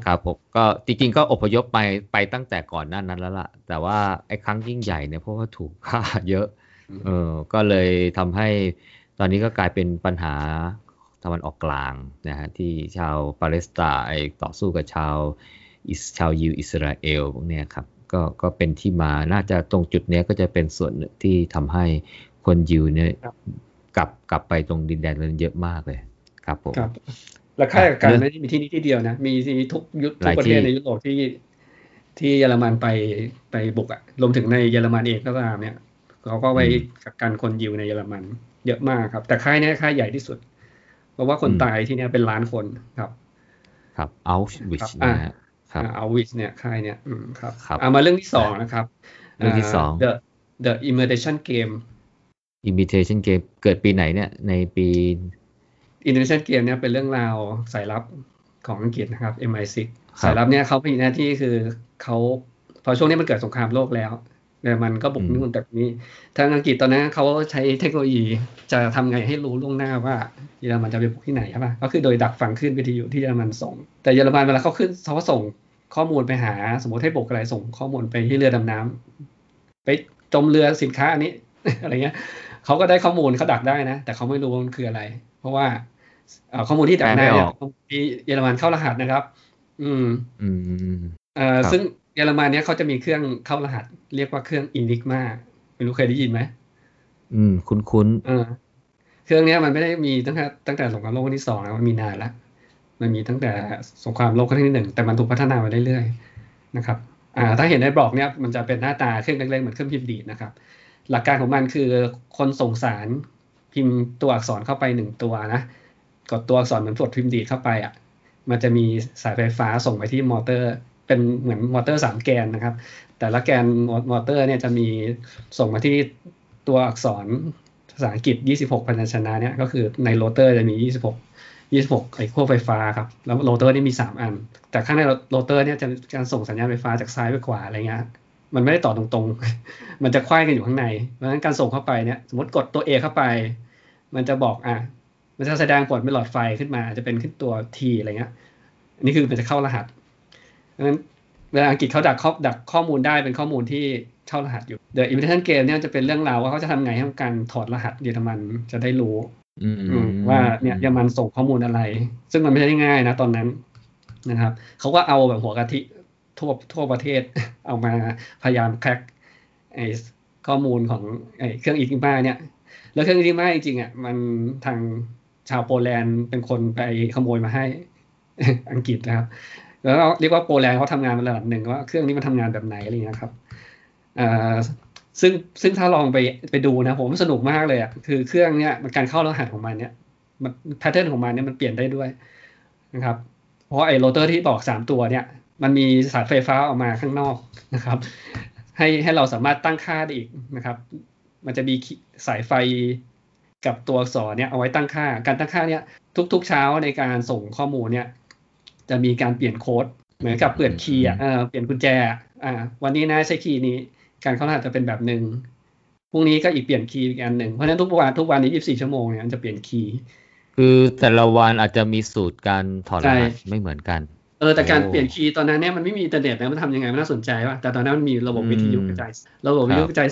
ครับผมก็จริงๆก็อพยพไปตั้งแต่ก่อนหน้านั้นแล้วล่ะแต่ว่าไอ้ครั้งยิ่งใหญ่เนี่ยเพราะว่าถูกฆ่าเยอะก็เลยทำให้ตอนนี้ก็กลายเป็นปัญหาตะวันออกกลางนะฮะที่ชาวปาเลสไตน์ต่อสู้กับชาวยิวอิสราเอลพวกนี้ครับก็เป็นที่มาน่าจะตรงจุดนี้ก็จะเป็นส่วนที่ทำให้คนยิวเนี่ยกลับไปตรงดินแดนนั้นเยอะมากเลยครับผมครับและค่ายกันไม่ได้มีที่นี่ที่เดียวนะมีทุกประเทศในยุโรปที่เยอรมันไปบุกอ่ะรวมถึงในเยอรมันเองก็ตามเนี่ยเขาก็ไปกักกันคนยิวในเยอรมันเยอะมากครับแต่ค่ายนี้ค่ายใหญ่ที่สุดเพราะว่าคนตายที่นี่เป็นล้านคนครับครับAuschwitzนะฮะAuschwitz เนี่ยค่ายเนี่ยครับเอามาเรื่องที่2นะครับเรื่องที่2 The Imitation Game เกิดปีไหนเนี่ยในปี Imitation Game เนี่ยเป็นเรื่องราวสายลับของอังกฤษนะครับ MI6 สายลับเนี่ยเขามีหน้าที่คือเขาพอช่วงนี้มันเกิดสงครามโลกแล้วแต่มันก็บุกนู่นแต่นี้ทางอังกฤษตอนนั้นเขาใช้เทคโนโลยีจะทำไงให้รู้ล่วงหน้าว่าเยอรมันจะไปบุกที่ไหนใช่ป่ะก็คือโดยดักฟังขึ้นวิทยุที่เยอรมันส่งแต่เยอรมันเวลาเขาขึ้นเขาส่งข้อมูลไปหาสมมติให้บุกอะไรส่งข้อมูลไปที่เรือดำน้ำไปจมเรือสินค้าอันนี้ อะไรเงี้ยเขาก็ได้ข้อมูลเขาดักได้นะแต่เขาไม่รู้มันคืออะไรเพราะว่าข้อมูลที่ดักได้ที่เยอรมันเข้ารหัสนะครับซึ่งเยอรมันเนี่ยเขาจะมีเครื่องเข้ารหัสเรียกว่าเครื่อง Enigma ไม่รู้เคยได้ยินไหมคุ้นเครื่องนี้มันไม่ได้มีตั้งแต่สงครามโลกครั้งที่2แล้วมันมีนานแล้วมันมีตั้งแต่สงครามโลกครั้งที่1แต่มันถูกพัฒนามาเรื่อยๆนะครับถ้าเห็นในบล็อกเนี่ยมันจะเป็นหน้าตาเครื่องเล็กๆเหมือนเครื่องพิมพ์ดีดนะครับหลักการของมันคือคนส่งสารพิมพ์ตัวอักษรเข้าไป1ตัวนะกดตัวอักษรเหมือนกดพิมพ์ดีดเข้าไปอ่ะมันจะมีสายไฟฟ้าส่งไปที่มอเตอร์เป็นเหมือนมอเตอร์3แกนนะครับแต่ละแกนมอเตอร์เนี่ยจะมีส่งมาที่ตัวอักษร ภาษาอังกฤษ26พยัญชนะเนี่ยก็คือในโรเตอร์จะมี26ไอ้ขั้วไฟฟ้าครับแล้วโรเตอร์นี่มี3อันแต่ข้างในโรเตอร์เนี่ยจะการส่งสัญญาณไฟฟ้าจากซ้ายไปขวาอะไรเงี้ยมันไม่ได้ต่อตรงๆมันจะไขว้กันอยู่ข้างในเพราะฉะนั้นการส่งเข้าไปเนี่ยสมมติกดตัว A เข้าไปมันจะบอกอ่ะมันจะแสดงผลเป็นหลอดไฟขึ้นมาจะเป็นขึ้นตัว T อะไรเงี้ยนี่คือมันจะเข้ารหัสเพราะฉะนั้นเวลาอังกฤษเขาดักข้อมูลได้เป็นข้อมูลที่เข้ารหัสอยู่ The Imitation Game เนี่ยจะเป็นเรื่องราวว่าเขาจะทำไงให้การถอดรหัสเยอรมันจะได้รู้ว่าเนี่ยเยอรมันส่งข้อมูลอะไรซึ่งมันไม่ใช่ง่ายนะตอนนั้นนะครับเขาก็เอาแบบหัวกะทิทั่วประเทศเอามาพยายามแคร็กไอ้ข้อมูลของไอ้เครื่องอิกิม่าเนี่ยแล้วเครื่องอิกิม่าจริงๆอ่ะมันทางชาวโปแลนด์เป็นคนไปขโมยมาให้อังกฤษนะครับแล้วเรียกว่าโปแลนด์เขาทำงานระดับหนึ่งว่าเครื่องนี้มันทำงานแบบไหนอะไรอย่างนี้ครับซึ่งถ้าลองไปดูนะผมสนุกมากเลยอ่ะคือเครื่องเนี้ยมันการเข้ารหัสของมันเนี้ยมันแพทเทิร์นของมันเนี้ยมันเปลี่ยนได้ด้วยนะครับเพราะไอ้โรเตอร์ที่บอก3ตัวเนี้ยมันมีสายไฟฟ้าออกมาข้างนอกนะครับให้เราสามารถตั้งค่าได้อีกนะครับมันจะมีสายไฟกับตัวอักษรเนี้ยเอาไว้ตั้งค่าการตั้งค่าเนี้ยทุกๆเช้าในการส่งข้อมูลเนี้ยจะมีการเปลี่ยนโค้ดเหมือนกับเปลี่ยนคีย์เปลี่ยนกุญแจวันนี้นะใช้คีย์นี้การเข้ารหัสจะเป็นแบบหนึ่งพรุ่งนี้ก็อีกเปลี่ยนคีย์อีกอันหนึ่งเพราะฉะนั้นทุกวันนี้24ชั่วโมงเนี่ยมันจะเปลี่ยนคีย์คือแต่ละวันอาจจะมีสูตรการถอดรหัสไม่เหมือนกันแต่การเปลี่ยนคีย์ตอนนั้นเนี่ยมันไม่มีอินเทอร์เน็ตนะมันทำยังไงมันน่าสนใจว่ะแต่ตอนนั้นมันมีระบบวิทยุกระจายเ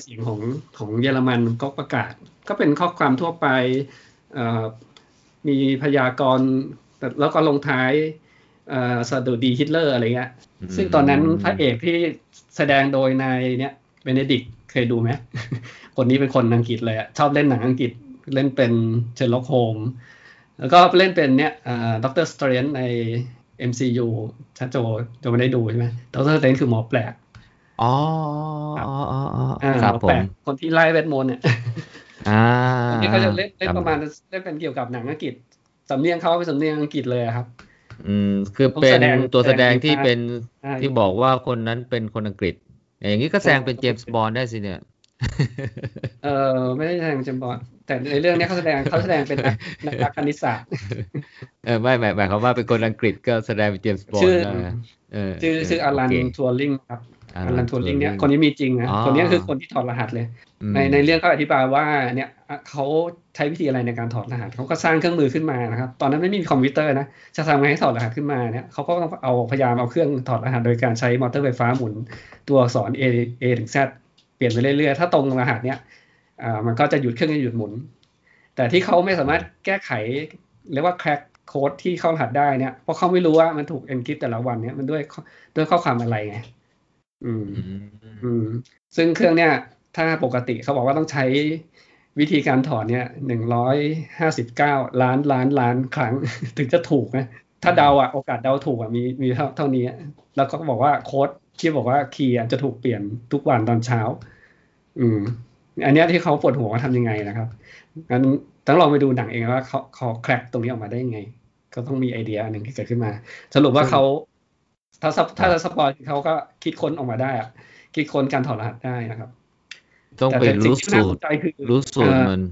สียงของเยอรมันก็ประกาศก็เป็นข้อความทั่วไปมีพยากรณ์แล้วก็ลงท้ายสดุดีฮิตเลอร์อะไรเงี้ยซึ่งตอนนั้นพระเอกที่แสดงโดยนายเนี่ยเบเนดิกเคยดูไหมคนนี้เป็นคนอังกฤษเลยชอบเล่นหนังอังกฤษเล่นเป็นเชอร์ล็อกโฮมแล้วก็เล่นเป็นเนี่ยด็อกเตอร์สเตรนจ์ใน MCU ชัดโจจะไม่ได้ดูใช่ไหมด็อกเตอร์สเตรนจ์คือหมอแปลกหมอแปลกคนที่ไล่เวทมนต์เนี่ยนี่เขาจะเล่นประมาณเล่นเป็นเกี่ยวกับหนังอังกฤษสำเนียงเขาเป็นสำเนียงอังกฤษเลยครับคือเป็นตัวแสดงที่เป็นที่บอกว่าคนนั้นเป็นคนอังกฤษอย่างนี้ก็แซงเป็นเจมส์บอนด์ได้สิเนี่ยไม่ได้แซงเจมส์บอนด์แต่ในเรื่องนี้เขาแสดงเป็นนักคณิตศาสตร์ไม่หมายความว่าเป็นคนอังกฤษก็แสดงเป็นเจมส์บอนด์ชื่ออารันทัวริงครับอารันทัวริงเนี่ยคนนี้มีจริงนะคนนี้คือคนที่ถอดรหัสเลยในเรื่องเขาอธิบายว่าเนี่ยเขาใช้วิธีอะไรในการถอดรหัสเขาก็สร้างเครื่องมือขึ้นมานะครับตอนนั้นไม่มีคอมพิวเตอร์นะจะทำไงให้ถอดรหัสขึ้นมาเนี่ยเขาก็ต้องพยายามเอาเครื่องถอดรหัสโดยการใช้มอเตอร์ไฟฟ้าหมุนตัวอักษร A ถึง Z เปลี่ยนไปเรื่อยๆถ้าตรงรหัสเนี่ยมันก็จะหยุดเครื่องจะหยุดหมุนแต่ที่เขาไม่สามารถแก้ไขเรียกว่าแคร็กโค้ดที่เข้ารหัสได้เนี่ยเพราะเขาไม่รู้ว่ามันถูกเอนคริปต์แต่ละวันเนี่ยมันด้วยข้อความอะไรไงซึ่งเครื่องเนี่ยถ้าปกติเขาบอกว่าต้องใช้วิธีการถอดเนี่ย159 ล้านครั้งถึงจะถูกนะถ้าเดาอ่ะโอกาสเดาถูกอ่ะมีเท่านี้แล้วก็บอกว่าโค้ดที่บอกว่าคีย์จะถูกเปลี่ยนทุกวันตอนเช้าอันนี้ที่เขาปวดหัวว่าทำยังไงนะครับงั้นต้องลองไปดูหนังเองว่าเขาแคร็กตรงนี้ออกมาได้ยังไงก็ต้องมีไอเดียหนึ่งที่เกิดขึ้นมาสรุปว่าเขาถ้าสปอยเขาก็คิดค้นออกมาได้อ่ะคิดค้นการถอดรหัสได้นะครับต้องไปรู้สูตรมัน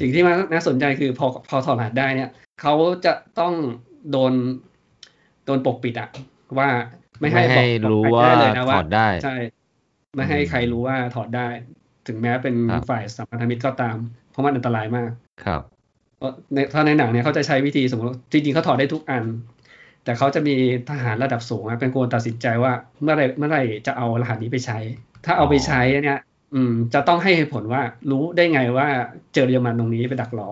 สิ่งที่น่าสนใจคือพอถอดรหัสได้เนี่ยเขาจะต้องโดนปกปิดอ่ะว่าไม่ให้รู้ว่าถอดได้ใช่ไม่ให้ใครรู้ว่าถอดได้ถึงแม้เป็นฝ่ายสัมพันธมิตรก็ตามเพราะมันอันตรายมากครับถ้าในหนังเนี่ยเขาจะใช้วิธีสมมติจริงๆเขาถอดได้ทุกอันแต่เขาจะมีทหารระดับสูงเป็นคนตัดสินใจว่าเมื่อไรจะเอารหัสนี้ไปใช้ถ้าเอาไปใช้เนี่ยจะต้องให้ผลว่ารู้ได้ไงว่าเจอเยอรมันตรงนี้ไปดักรอ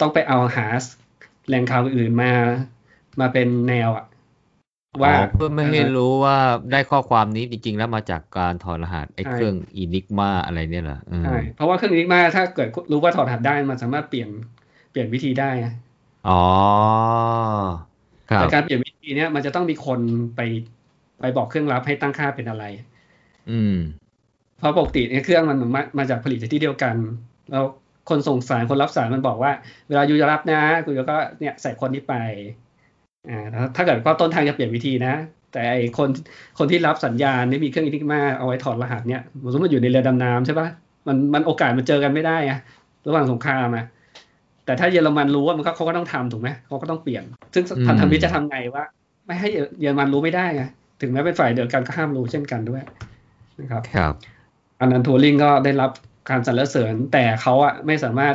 ต้องไปเอาหาแหล่งข่าวอื่นมาเป็นแนวอ่ะว่าเพื่อไม่ให้รู้ว่าได้ข้อความนี้จริงๆแล้วมาจากการถอดรหัสไอ้เครื่องอินิกมาอะไรเนี่ยเหรอใช่เพราะว่าเครื่องอินิกมาถ้าเกิดรู้ว่าถอดรหัสได้มันสามารถเปลี่ยนวิธีได้อ๋อแต่การเปลี่ยนวิธีเนี้ยมันจะต้องมีคนไปบอกเครื่องรับให้ตั้งค่าเป็นอะไรเพราะปกติเนี่ยเครื่องมันมาจากผลิตจากที่เดียวกันแล้วคนส่งสารคนรับสารมันบอกว่าเวลาอยู่จะรับนะคุณก็เนี่ยใส่คนนี้ไปถ้าเกิดว่าต้นทางจะเปลี่ยนวิธีนะแต่ไอ้คนที่รับสัญญาณนี่มีเครื่องอินิกมาเอาไว้ถอดรหัสเนี่ยสมมติมันอยู่ในเรือดำน้ำใช่ปะมันโอกาสมันเจอกันไม่ได้ ระหว่างสงครามนะแต่ถ้าเยอรมันรู้ว่ามันก็เขาก็ต้องทำถูกไหมเขาก็ต้องเปลี่ยนซึ่งพันธมิตรจะทำไงว่าไม่ให้เยอรมันรู้ไม่ได้ไงถึงแม้เป็นฝ่ายเดียวกันก็ห้ามรู้เช่นกันด้วยนะครับอันนั้นทัวริงก็ได้รับการสรรเสริญแต่เขาอะไม่สามารถ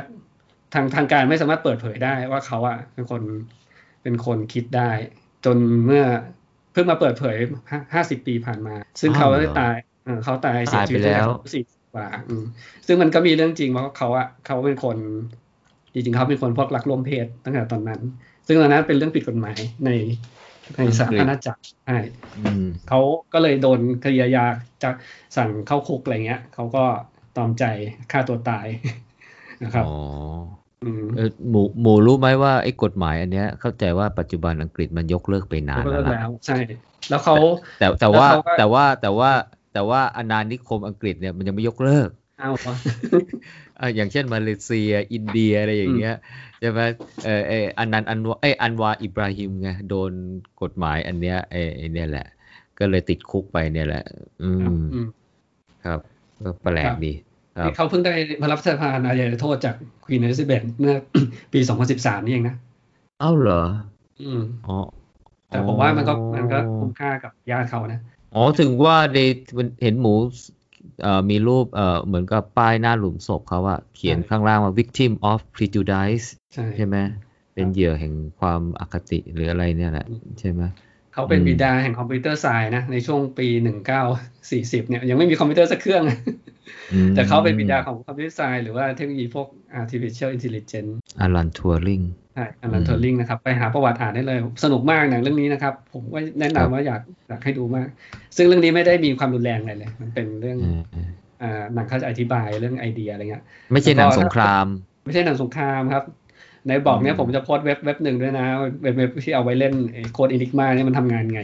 ทางการไม่สามารถเปิดเผยได้ว่าเขาอะเป็นคนคิดได้จนเมื่อเพิ่งมาเปิดเผย50 ปีผ่านมาซึ่งเขาได้ตายเขาตายเสียชีวิตแล้ว40กว่าซึ่งมันก็มีเรื่องจริงว่าเขาเป็นคนจริงๆเขาเป็นคนพวกรักร่วมเพศตั้งแต่ตอนนั้นซึ่งตอนนั้นเป็นเรื่องผิดกฎหมายในสหราชอาณาจักรใช่เขาก็เลยโดนคดีอาญาจะสั่งเข้าคุกอะไรเงี้ยเขาก็ตอมใจฆ่าตัวตายนะครับหมูรู้ไหมว่าไอ้กฎหมายอันเนี้ยเข้าใจว่าปัจจุบันอังกฤษมันยกเลิกไปนานแล้วใช่แล้วเขาแต่ว่าอาณานิคมอังกฤษเนี่ยมันยังไม่ยกเลิกอย่างเช่นมาเลเซียอินเดียอะไรอย่างเงี้ยใช่ไหมอันวาอิบราฮิมไงโดนกฎหมายอันเนี้ยเนี่ยแหละก็เลยติดคุกไปเนี่ยแหละครับก็แปลกดีเขาเพิ่งได้รับราชทานอภัยโทษจากควีนอลิซาเบธเมื่อปี2013นี่เองนะอ้าวเหรออ๋อแต่ผมว่ามันก็คุ้มค่ากับญาติเขานะอ๋อถึงว่าได้เห็นหมูมีรูปเหมือนกับป้ายหน้าหลุมศพเขาอะเขียนข้างล่างว่า victim of prejudice ใช่ไหมเป็นเหยื่อแห่งความอคติหรืออะไรเนี่ยแหละใช่ไหมเขาเป็นบิดาแห่งคอมพิวเตอร์ไซน์นะในช่วงปี1940เนี่ยยังไม่มีคอมพิวเตอร์สักเครื่องแต่เขาเป็นบิดาของคอมพิวเตอร์ไซน์หรือว่าเทคโนโลยีพวก artificial intelligence อารันทัวริงใช่อารันทัวริงนะครับไปหาประวัติอ่านได้เลยสนุกมากหนังเรื่องนี้นะครับผมก็แนะนำว่าอยากให้ดูมากซึ่งเรื่องนี้ไม่ได้มีความรุนแรงอะไรเลยมันเป็นเรื่องหนังเขาจะอธิบายเรื่องไอเดียอะไรเงี้ยไม่ใช่หนังสงครามไม่ใช่หนังสงครามครับในบอกเนี่ยผมจะโพสเว็บหนึ่งด้วยนะเว็บที่เอาไว้เล่นโค้ดอินิกมาเนี่ยมันทำงานไง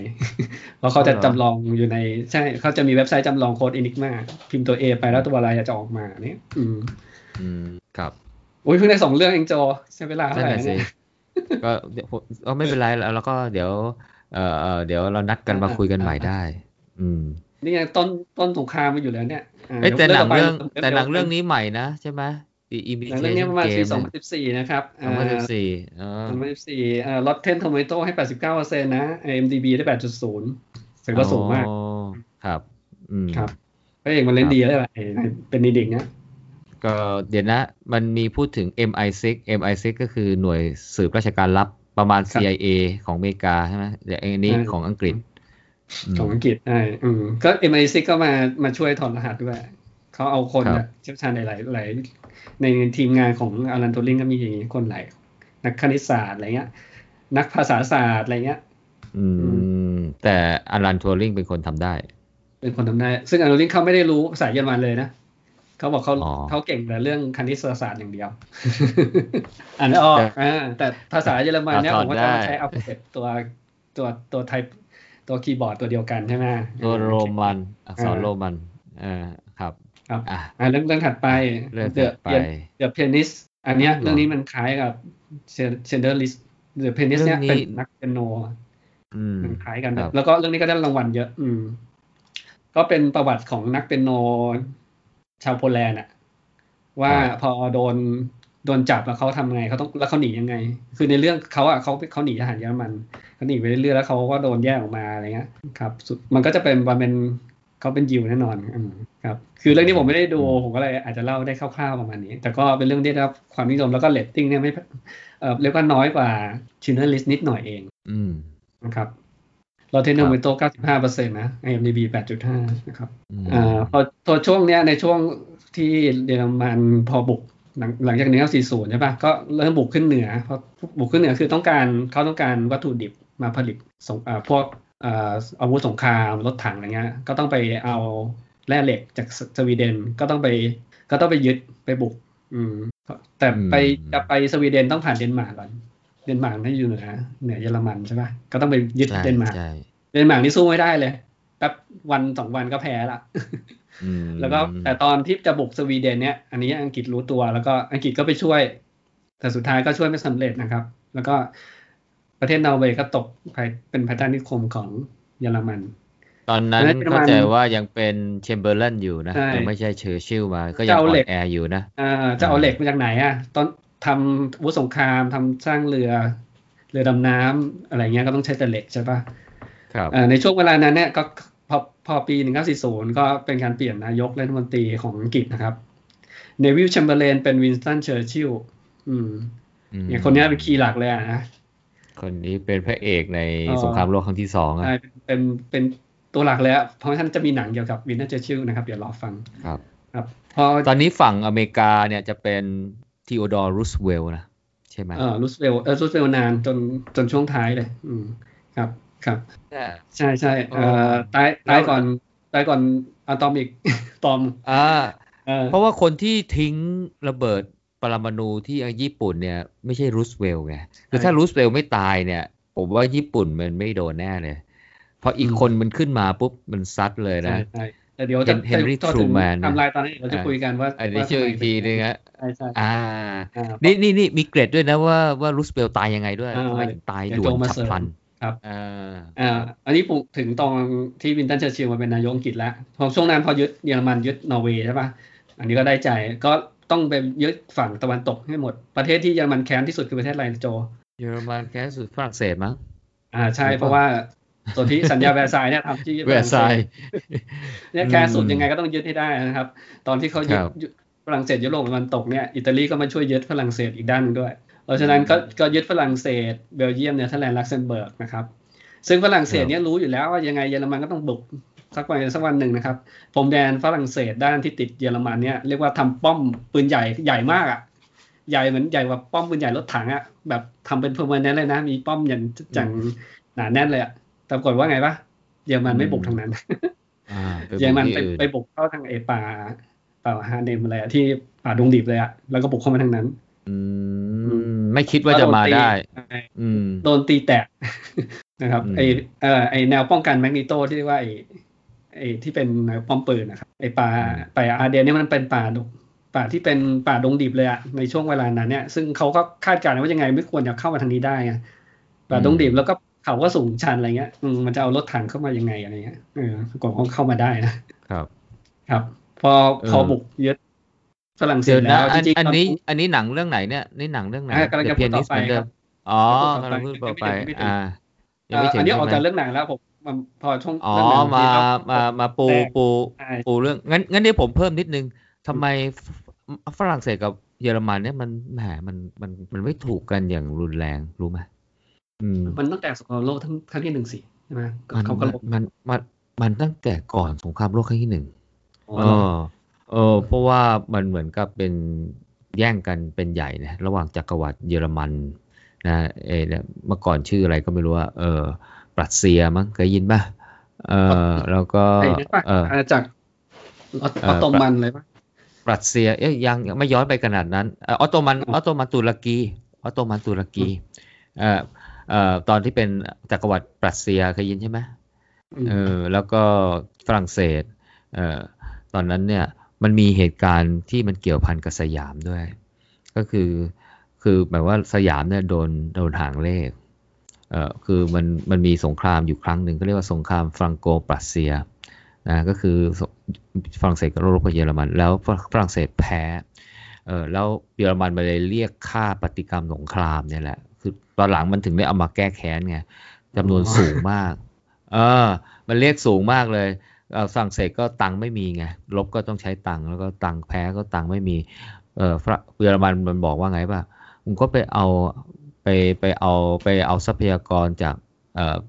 เพราะเขาจะจำลองอยู่ในใช่เขาจะมีเว็บไซต์จำลองโค้ดอินิกมาพิมพ์ตัว A ไปแล้วตัวอะไรจะออกมาเนี่ยครับอุ้ยเพิ่งได้2เรื่องเองโจใช้เวลาเท่าไหร่เนี่ยก็ไม่เป็นไรแล้วก็เดี๋ยวเรานัดกันมาคุยกันใหม่ได้นี่ไงต้นสงครามมันอยู่แล้วเนี่ยแต่หนังเรื่องนี้ใหม่นะใช่ไหมเรื่องนี้ประมาณปี2014นะครับ2014 Rotten Tomato ให้ 89% นะ IMDb ได้ 8.0 ถือว่าสูงมากครับครับพระเอกมันเล่นดีเลยเป็นเด็กๆนะก็เดี๋ยวนะมันมีพูดถึง MI6 ก็คือหน่วยสืบราชการลับประมาณ CIA ของอเมริกาใช่ไหมแต่อันนี้ของอังกฤษใช่ก็ MI6 ก็มาช่วยถอดรหัสด้วยเขาเอาคนเชี่ยวชาญหลายในทีมงานของอารันทัวริงก็มีคนหลายนักคณิตศาสตร์อะไรเงี้ยนักภาษาศาสตร์อะไรเงี้ยแต่อารันทัวริงเป็นคนทำได้ซึ่งอารันทัวริงเขาไม่ได้รู้ภาษาเยอรมันเลยนะเขาบอกเขาเก่งแต่เรื่องคณิตศาสตร์อย่างเดียวอ่านไม่ออกแต่ภาษาเยอรมันเนี่ยผมว่าจะใช้อัลฟาเบตตัวไทยตัวคีย์บอร์ดตัวเดียวกันใช่ไหมตัวโรมันอักษรโรมันครับเรื่องถัดไป The Pianist อันนี้เรื่องนี้มันคล้ายกับ Schindler's List The Pianist เนี่ยเป็นนักเปียโนมันคล้ายกันแล้วก็เรื่องนี้ก็ได้รางวัลเยอะก็เป็นประวัติของนักเปียโนชาวโปแลนด์อะว่าพอโดนจับแล้วเขาทำไงเขาต้องแล้วเขาหนียังไงคือในเรื่องเขาอะเขาหนีทหารเยอรมันเขาหนีไปเรื่อยๆแล้วเขาก็โดนแยกออกมาอะไรเงี้ยครับมันก็จะเป็นเขาเป็นยิวแน่นอนครับคือเรื่องนี้ผมไม่ได้ดูผมก็เลยอาจจะเล่าได้คร่าวๆประมาณนี้แต่ก็เป็นเรื่องที่ได้รับความนิยมแล้วก็เรตติ้งเนี่ยไม่เรียกว่าน้อยกว่า Schindler's List นิดหน่อยเองนะครับRotten Tomato 95% นะ IMDb 8.5 นะครับพอช่วงเนี้ยในช่วงที่เยอรมันพอบุกหลังจาก1940ใช่ป่ะก็เริ่มบุกขึ้นเหนือพอบุกขึ้นเหนือคือเขาต้องการวัตถุดิบมาผลิตพวกอาวุธสงครามรถถังอะไรเงี้ยก็ต้องไปเอาแร่เหล็กจากสวีเดนก็ต้องไปยึดไปบุกแต่จะไปสวีเดนต้องผ่านเดนมาร์กก่อนเดนมาร์กนี่อยู่เหนือเยอรมันใช่ป่ะก็ต้องไปยึดเดนมาร์กนี่สู้ไม่ได้เลยแป๊บวัน2วันก็แพ้ละแล้วก็แต่ตอนที่จะบุกสวีเดนเนี่ยอันนี้อังกฤษรู้ตัวแล้วก็อังกฤษก็ไปช่วยแต่สุดท้ายก็ช่วยไม่สำเร็จนะครับแล้วก็ประเทศนอร์เวย์ก็ตกเป็นภายใต้นิคมของเยอรมัน ตอนนั้นเข้าใจว่ายังเป็นแชมเบอร์เลนอยู่นะยังไม่ใช่เชอร์ชิลมาก็ยังอ่อนแออยู่นะจะเอาเหล็กมาจากไหนอ่ะตอนทำอาวุธสงครามทำสร้างเรือดำน้ำอะไรเงี้ยก็ต้องใช้แต่เหล็กใช่ป่ะครับในช่วงเวลานั้นเนี่ยก็พอปี1940ก็เป็นการเปลี่ยนนายกรัฐมนตรีของอังกฤษนะครับเนวิลแชมเบอร์เลนเป็นวินสตันเชอร์ชิลเนี่ยคนนี้เป็นคีย์หลักเลยอ่ะนะคนนี้เป็นพระเอกในสงครามโลกครั้งที่2อ่ะใช่เป็นตัวหลักเลยอ่ะเพราะฉะนั้นจะมีหนังเกี่ยวกับวินสตันเชอร์ชิลนะครับเดี๋ยวรอฟังครับพอตอนนี้ฝั่งอเมริกาเนี่ยจะเป็นธีโอดอร์รูสเวลล์นะใช่ไหมรูสเวลล์นานจนช่วงท้ายเลยครับใช่ตายก่อนอะตอมอีกเพราะว่าคนที่ทิ้งระเบิดปรมาณูที่ญี่ปุ่นเนี่ยไม่ใช่รูสเวลล์ไงคือถ้ารูสเวลล์ไม่ตายเนี่ยผมว่าญี่ปุ่นมันไม่โดนแน่เลยเพราะอีกคนมันขึ้นมาปุ๊บมันซัดเลยนะเดี๋ยวจะเฮนรี่ทรูแมนทำลายตอนนี้เราจะคุยกันว่าในชื่ออีกทีนึงฮะนี่มีเกรดด้วยนะว่ารูสเวลล์ตายยังไงด้วยทำไมถึงตายด่วนฉับพลันครับอันนี้ปลูกถึงตอนที่วินสตันเชอร์ชิลมาเป็นนายกอังกฤษแล้วช่วงนั้นพอยึดเยอรมันยึดนอร์เวย์ใช่ป่ะอันนี้ก็ได้ใจก็ต้องไปยึดฝั่งตะวันตกให้หมดประเทศที่เยอรมันแค้นที่สุดคือประเทศอะไรโจเยอรมันแค้นสุดฝรั่งเศสมั้งใช่เพราะว่าส่วนที่สัญญาแวร์ซายเนี่ยทำที่แวร์ซายเนี่ยแค้นสุดยังไงก็ต้องยึดให้ได้นะครับตอนที่เขายึดฝรั่งเศสยุโรปตะวันตกเนี่ยอิตาลีก็มาช่วยยึดฝรั่งเศสอีกด้านนึงด้วยเพราะฉะนั้นก็ยึดฝรั่งเศสเบลเยียมเนเธอร์แลนด์ลักเซมเบิร์กนะครับซึ่งฝรั่งเศสเนี่ยรู้อยู่แล้วว่ายังไงเยอรมันก็ต้องบุกสักวันหนึ่งนะครับพรมแดนฝรั่งเศสด้านที่ติดเยอรมันเนี่ยเรียกว่าทำป้อมปืนใหญ่ใหญ่มากอ่ะใหญ่เหมือนใหญ่กว่าป้อมปืนใหญ่รถถังอ่ะแบบทำเป็นเพอร์มาแนนต์เลยนะมีป้อมอย่างจังหนาแน่นเลยอ่ะแต่ปรากฏว่าไงปะเยอรมันไม่บุกทางนั้นเยอรมันไปบุกเข้าทางเอปาฮาเนมอะไรอ่ะที่ป่าดงดิบเลยอ่ะแล้วก็บุกเข้ามาทางนั้นไม่คิดว่าจะมาได้โดนตีแตกนะครับไอแนวป้องกันแมกนีโตที่เรียกว่าไอที่เป็นป้อมปืนนะครับไอป่าอาร์เดียนเนี่ยมันเป็นป่าที่เป็นป่าดงดิบเลยอะในช่วงเวลานั้นเนี่ยซึ่งเขาก็คาดการณ์ว่ายังไงไม่ควรจะเข้ามาทางนี้ได้ไงป่าดงดิบแล้วก็เขาก็สูงชันอะไรเงี้ยมันจะเอารถถังเข้ามายังไงอะไรเงี้ยก่อนเข้ามาได้นะครับพอบุกยึดฝรั่งเศสแล้วจริงๆอันนี้หนังเรื่องไหนเนี่ยนี่หนังเรื่องไหนกำลังจะพูดต่อไปอ๋อกำลังพูดต่อไปอันนี้ออกจากเรื่องหนังแล้วผมพอช่วงมาปูเรื่องงั้นเดี๋ยวผมเพิ่มนิดนึงทำไมฝรั่งเศสกับเยอรมันเนี่ยมันแหมมันไม่ถูกกันอย่างรุนแรงรู้ไหมมันตั้งแต่สงครามโลกครั้งที่1ใช่ไหมเขาก็มันตั้งแต่ก่อนสงครามโลกครั้งที่1เพราะว่ามันเหมือนกับเป็นแย่งกันเป็นใหญ่นะระหว่างจักรวรรดิเยอรมันนะเมื่อก่อนชื่ออะไรก็ไม่รู้ว่าปรัสเซียมั้งเคยยินป่ะแล้วก็อาณาจักรออตโตมันเลยป่ะปรัสเซียยังไม่ย้อนไปขนาดนั้นออตโตมันตุรกีตอนที่เป็นจักรวรรดิปรัสเซียเคยยินใช่ไหมแล้วก็ฝรั่งเศสตอนนั้นเนี่ยมันมีเหตุการณ์ที่มันเกี่ยวพันกับสยามด้วยก็คือหมายว่าสยามเนี่ยโดนหางเลขคือมันมีสงครามอยู่ครั้งหนึ่งก็เรียกว่าสงครามฟรังโกปรัสเซียนะก็คือฝรั่งเศสกับรบกับเยอรมันแล้วฝรั่งเศสแพ้แล้วเยอรมันมาเลยเรียกค่าปฏิกรรมสงครามเนี่ยแหละคือตอนหลังมันถึงได้เอามาแก้แค้นไงจำนวนสูงมากมันเรียกสูงมากเลยฝรั่งเศสก็ตังค์ไม่มีไงลบก็ต้องใช้ตังค์แล้วก็ตังค์แพ้ก็ตังค์ไม่มีเยอรมันมันบอกว่าไงป่ะมึงก็ไปเอาทรัพยากรจาก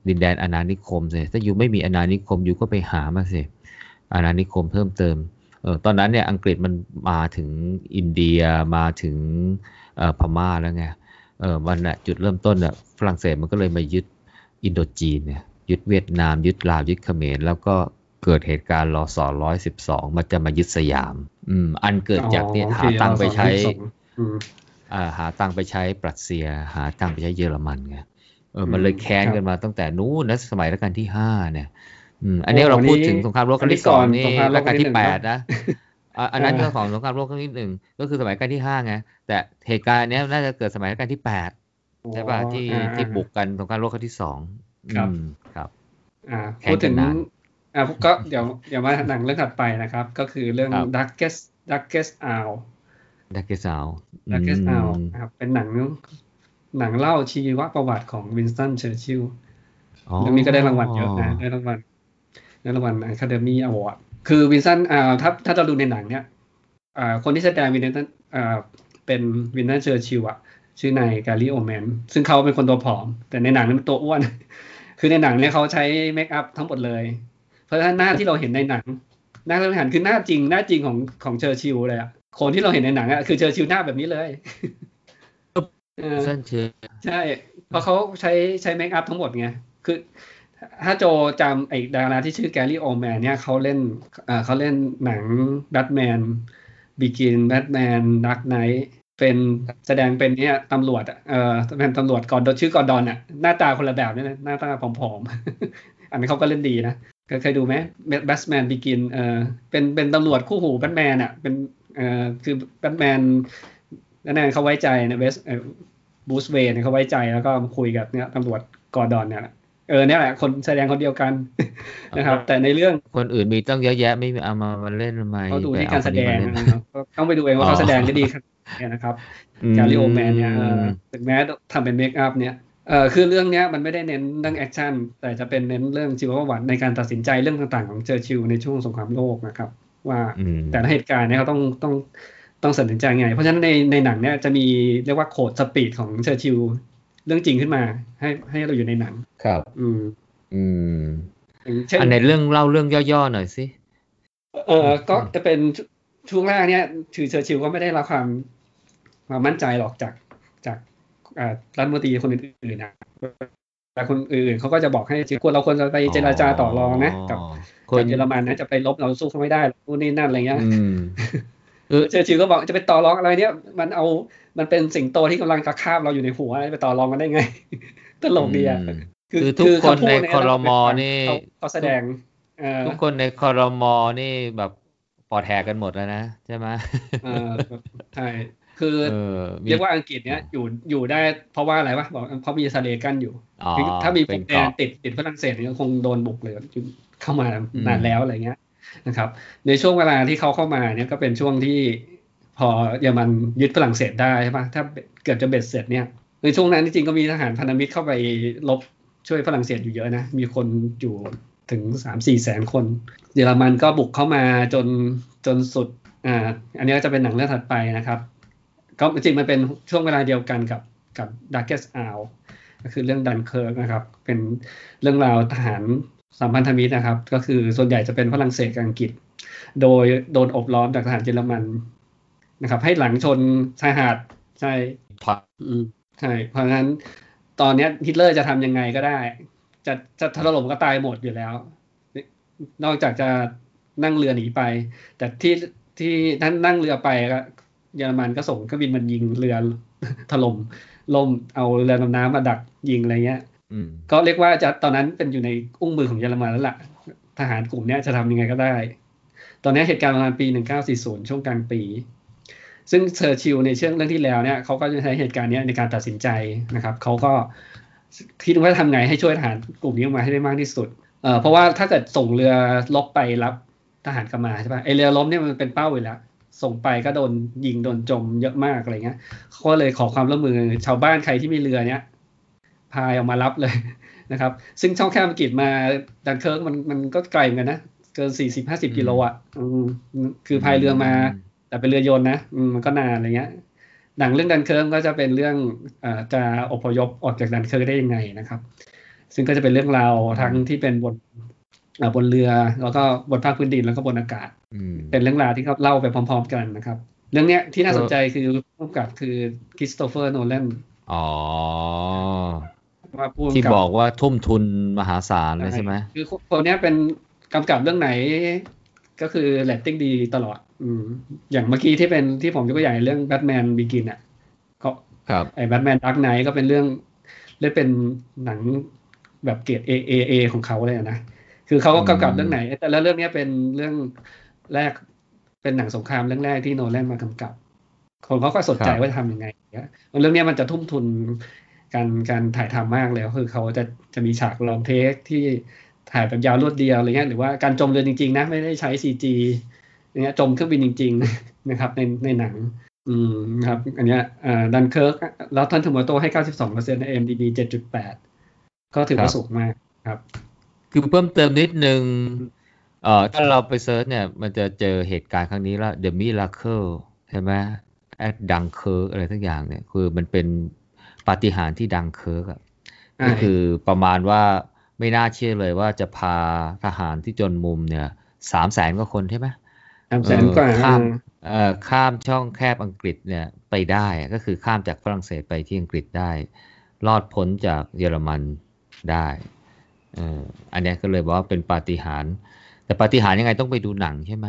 ดินแดนอาณานิคมสิถ้าอยู่ไม่มีอาณานิคมอยู่ก็ไปหามาสิอาณานิคมเพิ่มเติมตอนนั้นเนี่ยอังกฤษมันมาถึงอินเดียมาถึงพม่าแล้วไงมันน่ะจุดเริ่มต้นน่ะฝรั่งเศสมันก็เลยมายึดอินโดจีนเนี่ยยึดเวียดนามยึดลาวยึดเขมรแล้วก็เกิดเหตุการณ์รศ.112มันจะมายึดสยามอันเกิดจากที่หาตังไปใช้หาตังไปใช้ปรัสเซียหาตังไปใช้เยอรมันไงมันเลยแค้นกันมาตั้งแต่นู้นนะสมัยรัชกาลที่5เนี่ยอันนี้เราพูดถึงสงครามโลกครั้งที่2นี่รัชกาลที่8นะอันนั้นเรื่องของสงครามโลกครั้งที่1ก็คือสมัยรัชกาลที่5ไงแต่เหตุการณ์เนี้ยน่าจะเกิดสมัยรัชกาลที่8ใช่ป่ะที่บุกกันสงครามโลกครั้งที่2ครับพูดถึง ก็เดี๋ยวมาหนังเรื่องถัดไปนะครับก็คือเรื่อง Darkest Hour ครับเป็นหนังเล่าชีวประวัติของวินสตันเชอร์ชิลล์เรื่องนี้ก็ได้รางวัลเยอะนะได้รางวัล Academy Award คือวินสตันถ้าเราดูในหนังเนี่ยคนที่แสดงวินสตันเป็นวินสตันเชอร์ชิลล์อ่ะชื่อนายแกรี่โอแมนซึ่งเขาเป็นคนตัวผอมแต่ในหนังเป็นตัวอ้วนคือในหนังเนี่ยเขาใช้เมคอัพทั้งหมดเลยเพราะฉะนั้นหน้าที่เราเห็นในหนังหน้าที่เราเห็นคือหน้าจริงของเชอร์ชิลเลยอ่ะคนที่เราเห็นในหนังอ่ะคือเชอร์ชิลหน้าแบบนี้เลยใช่เพราะเขาใช้เมคอัพทั้งหมดไงคือถ้าโจจำไอ้ดาราที่ชื่อแกรี่โอแมนเนี่ยเขาเล่นหนังแบทแมนบิกินแบทแมนดาร์กไนท์เป็นแสดงเป็นเนี่ยตำรวจเป็นตำรวจกอร์ดอนชื่อกอร์ดอนอ่ะหน้าตาคนละแบบเนี่ยหน้าตาผอมๆอันนี้เขาก็เล่นดีนะเคยดูไหมแบทแมนบิกินเป็นตำรวจคู่หูแบทแมนอ่ะเป็นคือแบทแมนนั่นเขาไว้ใจนะบูสเวย์เนี่ยเขาไว้ใจแล้วก็มาคุยกับเนี่ยตำรวจกอร์ดอนเนี่ยเนี่ยแหละคนแสดงคนเดียวกันนะครับแต่ในเรื่องคนอื่นมีตั้งเยอะแยะไม่เอามาเล่นทำไมเขาดูที่การแสดงต้องไปดูเองว่าเขาแสดงได้ดีขนาดไหนนะครับแกรี่โอแมนเนี่ยถึงแม้ทำเป็นเมคอัพเนี่ยคือเรื่องเนี้ยมันไม่ได้เน้นเรื่องแอคชั่นแต่จะเป็นเน้นเรื่องชีวประวัติในการตัดสินใจเรื่องต่างๆของเชอร์ชิลในช่วงสงครามโลกนะครับว่าแต่ละเหตุการณ์เนี่ยเขาต้องตัดสินใจไงเพราะฉะนั้นในหนังเนี่ยจะมีเรียกว่าโคดสปีดของเชอร์ชิลเรื่องจริงขึ้นมาให้เราอยู่ในหนังครับอันในเรื่องเล่าเรื่องย่อๆหน่อยสิก็จะเป็นช่วงแรกเนี่ยคือเชอร์ชิลก็ไม่ได้รับความมั่นใจหรอกจากรัฐมนตรีคนอื่นๆนะแต่คนอื่นเขาก็จะบอกให้เราควรจะไปเจรจาต่อรองนะกับคนเยอรมันนะจะไปลบเราสู้เขาไม่ได้นู่นนี่นั่นอะไรเงี้ยเชอร์ชิลก็บอกจะไปต่อรองอะไรเนี่ยมันเป็นสิงโตที่กำลังจะคาบเราอยู่ในหัวไปต่อรองกันได้ไงตลกดีอ่ะคือทุกคนในครม.นี่เขาแสดงทุกคนในครม.นี่แบบปอดแหกกันหมดแล้วนะใช่ไหมใช่คือเรียกว่าอังกฤษเนี้ยอยู่ได้เพราะว่าอะไรวะบอกเพราะมีอิสราเอลกั้นอยู่ถ้ามีพรมแดนติดฝรั่งเศสเนี่ยคงโดนบุกเลยเข้ามานานแล้วอะไรเงี้ยนะครับในช่วงเวลาที่เขาเข้ามาเนี่ยก็เป็นช่วงที่พอเยอรมันยึดฝรั่งเศสได้ใช่ปะถ้าเกือบจะเบ็ดเสร็จเนี่ยในช่วงนั้นจริงๆก็มีทหารพันธมิตรเข้าไปลบช่วยฝรั่งเศสอยู่เยอะนะมีคนอยู่ถึง 3-4 แสนคนเยอรมันก็บุกเข้ามาจนสุดอันนี้ก็จะเป็นหนังเรื่องถัดไปนะครับก็จริงมันเป็นช่วงเวลาเดียวกันกับ Darkest Hour ก็คือเรื่องดันเคิร์กนะครับเป็นเรื่องราวทหารสัมพันธมิตรนะครับก็คือส่วนใหญ่จะเป็นฝรั่งเศสกับอังกฤษโดยโดนอบล้อมจากทหารเยอรมันนะครับให้หลังชนชายหาดใช่ใช่เพราะฉะนั้นตอนนี้ฮิตเลอร์จะทำยังไงก็ได้จะถล่มก็ตายหมดอยู่แล้วนอกจากจะนั่งเรือหนีไปแต่ที่นั่งเรือไปก็เยอรมันก็ส่งเครื่องบินมันยิงเรือถล่มล่มเอาเรือดำน้ำมาดักยิงอะไรเงี้ยก็เรียกว่าจะตอนนั้นเป็นอยู่ในอุ้งมือของเยอรมันแล้วล่ะทหารกลุ่มนี้จะทำยังไงก็ได้ตอนนี้เหตุการณ์ประมาณปี1940ช่วงกลางปีซึ่งเชอร์ชิลในเรื่องที่แล้วเนี่ยเขาก็จะใช้เหตุการณ์นี้ในการตัดสินใจนะครับเขาก็คิดว่าทำไงให้ช่วยทหารกลุ่มนี้ออกมาให้ได้มากที่สุดเพราะว่าถ้าเกิดส่งเรือลบไปรับทหารกลับมาใช่ป่ะไอเรือลบเนี่ยมันเป็นเป้าอยู่แล้วส่งไปก็โดนยิงโดนจมเยอะมากอะไรเงี้ยเขาเลยขอความร่วมมือชาวบ้านใครที่มีเรือเนี่ยพายออกมารับเลยนะครับซึ่งช่องแคบอังกฤษมาดันเคิร์กมันก็ไกลเหมือนกันนะเกิน 40-50 กิโลอ่ะคือพายเรือมาแต่เป็นเรือยนต์นะมันก็นานอะไรเงี้ยหนังเรื่องดันเคิร์กก็จะเป็นเรื่องจะอพยพออกจากดันเคิร์กได้ยังไงนะครับซึ่งก็จะเป็นเรื่องราวทั้งที่เป็นบนเรือแล้วก็บนภาคพื้นดินแล้วก็บนอากาศเป็นเรื่องราวที่เขาเล่าไปพร้อมๆกันนะครับเรื่องเนี้ยที่น่าสนใจคือผู้กำกับคือคริสโตเฟอร์โนแลนที่บอกว่าทุ่มทุนมหาศาลเลยใช่ไหมคือคนนี้เป็นกำกับเรื่องไหนก็คือเรตติ้งดีตลอดอย่างเมื่อกี้ที่ผมยกตัวอย่างเรื่องแบทแมนบิกินอ่ะก็ไอ้แบทแมนดาร์กไนท์ก็เป็นเรื่องได้เป็นหนังแบบเกรด AAA ของเขาเลยนะคือเขาก็กำกับเรื่องไหนแต่แล้วเรื่องนี้เป็นเรื่องแรกเป็นหนังสงครามเรื่องแรกที่โนแลนมากำกับคนเขาก็สนใจว่าจะทำยังไงเรื่องนี้มันจะทุ่มทุนการถ่ายทำมากเลยคือเขาจะมีฉากลองเทคที่ ถ่ายแบบยาวรวดเดียวอะไรเงี้ยหรือว่าการจมเรือจริงๆนะไม่ได้ใช้ CG อย่างเงี้ยจมเครื่องบินจริงๆนะครับในหนังครับอันเนี้ยดันเคิร์กแล้วทอนทูโมโตให้ 92% ใน IMDb 7.8 ก็ถือว่าสูงมากครับคือเพิ่มเติมนิดนึงถ้าเราไปเซิร์ชเนี่ยมันจะเจอเหตุการณ์ครั้งนี้ละ The Miracle ใช่ไหมแอดดังเคิร์กอะไรทั้งอย่างเนี่ยคือมันเป็นปาฏิหาริย์ที่ดังเคิร์กอ่ะก็คือประมาณว่าไม่น่าเชื่อเลยว่าจะพาทหารที่จนมุมเนี่ย 300,000 กว่าคนใช่ไหม 300,000 กว่าข้ามช่องแคบอังกฤษเนี่ยไปได้ก็คือข้ามจากฝรั่งเศสไปที่อังกฤษได้รอดพ้นจากเยอรมันได้อันนี้ก็เลยบอกว่าเป็นปาฏิหาริย์แต่ปาฏิหาริย์ยังไงต้องไปดูหนังใช่ไหม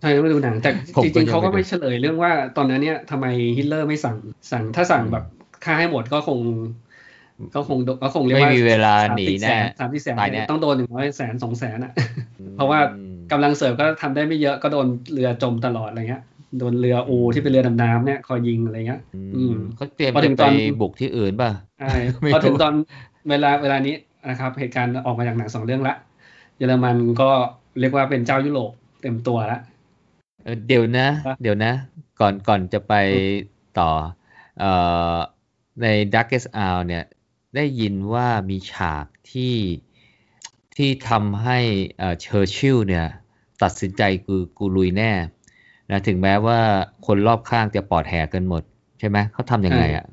ใช่ต้องไปดูหนังแต่จริงๆเขาก็ไม่เฉลยเรื่องว่าตอนนั้นเนี่ยทำไมฮิตเลอร์ไม่สั่งถ้าสั่งแบบฆ่าให้หมดก็คงเรียกว่าไม่มีเวลาหนีแน่30 แสนต้องโดน100 แสน 200,000 อ่ะเพราะว่ากำลังเสริมก็ทำได้ไม่เยอะก็โดนเรือจมตลอดอะไรเงี้ยโดนเรืออูที่เป็นเรือดำน้ำเนี่ยคอยยิงอะไรเงี้ยเขาเตรียมไปบุกที่อื่นป่ะพอถึงตอนเวลานี้นะครับเหตุการณ์ออกมาจากหนัง2 เรื่องละเยอรมันก็เรียกว่าเป็นเจ้ายุโรปเต็มตัวละเดี๋ยวนะก่อนจะไปต่อใน Darkest Hour เนี่ยได้ยินว่ามีฉากที่ทำให้เชอร์ชิลเนี่ยตัดสินใจกูลุยแน่นะถึงแม้ว่าคนรอบข้างจะปอดแหกกันหมดใช่ไหมเขาทำยังไงอ่ะ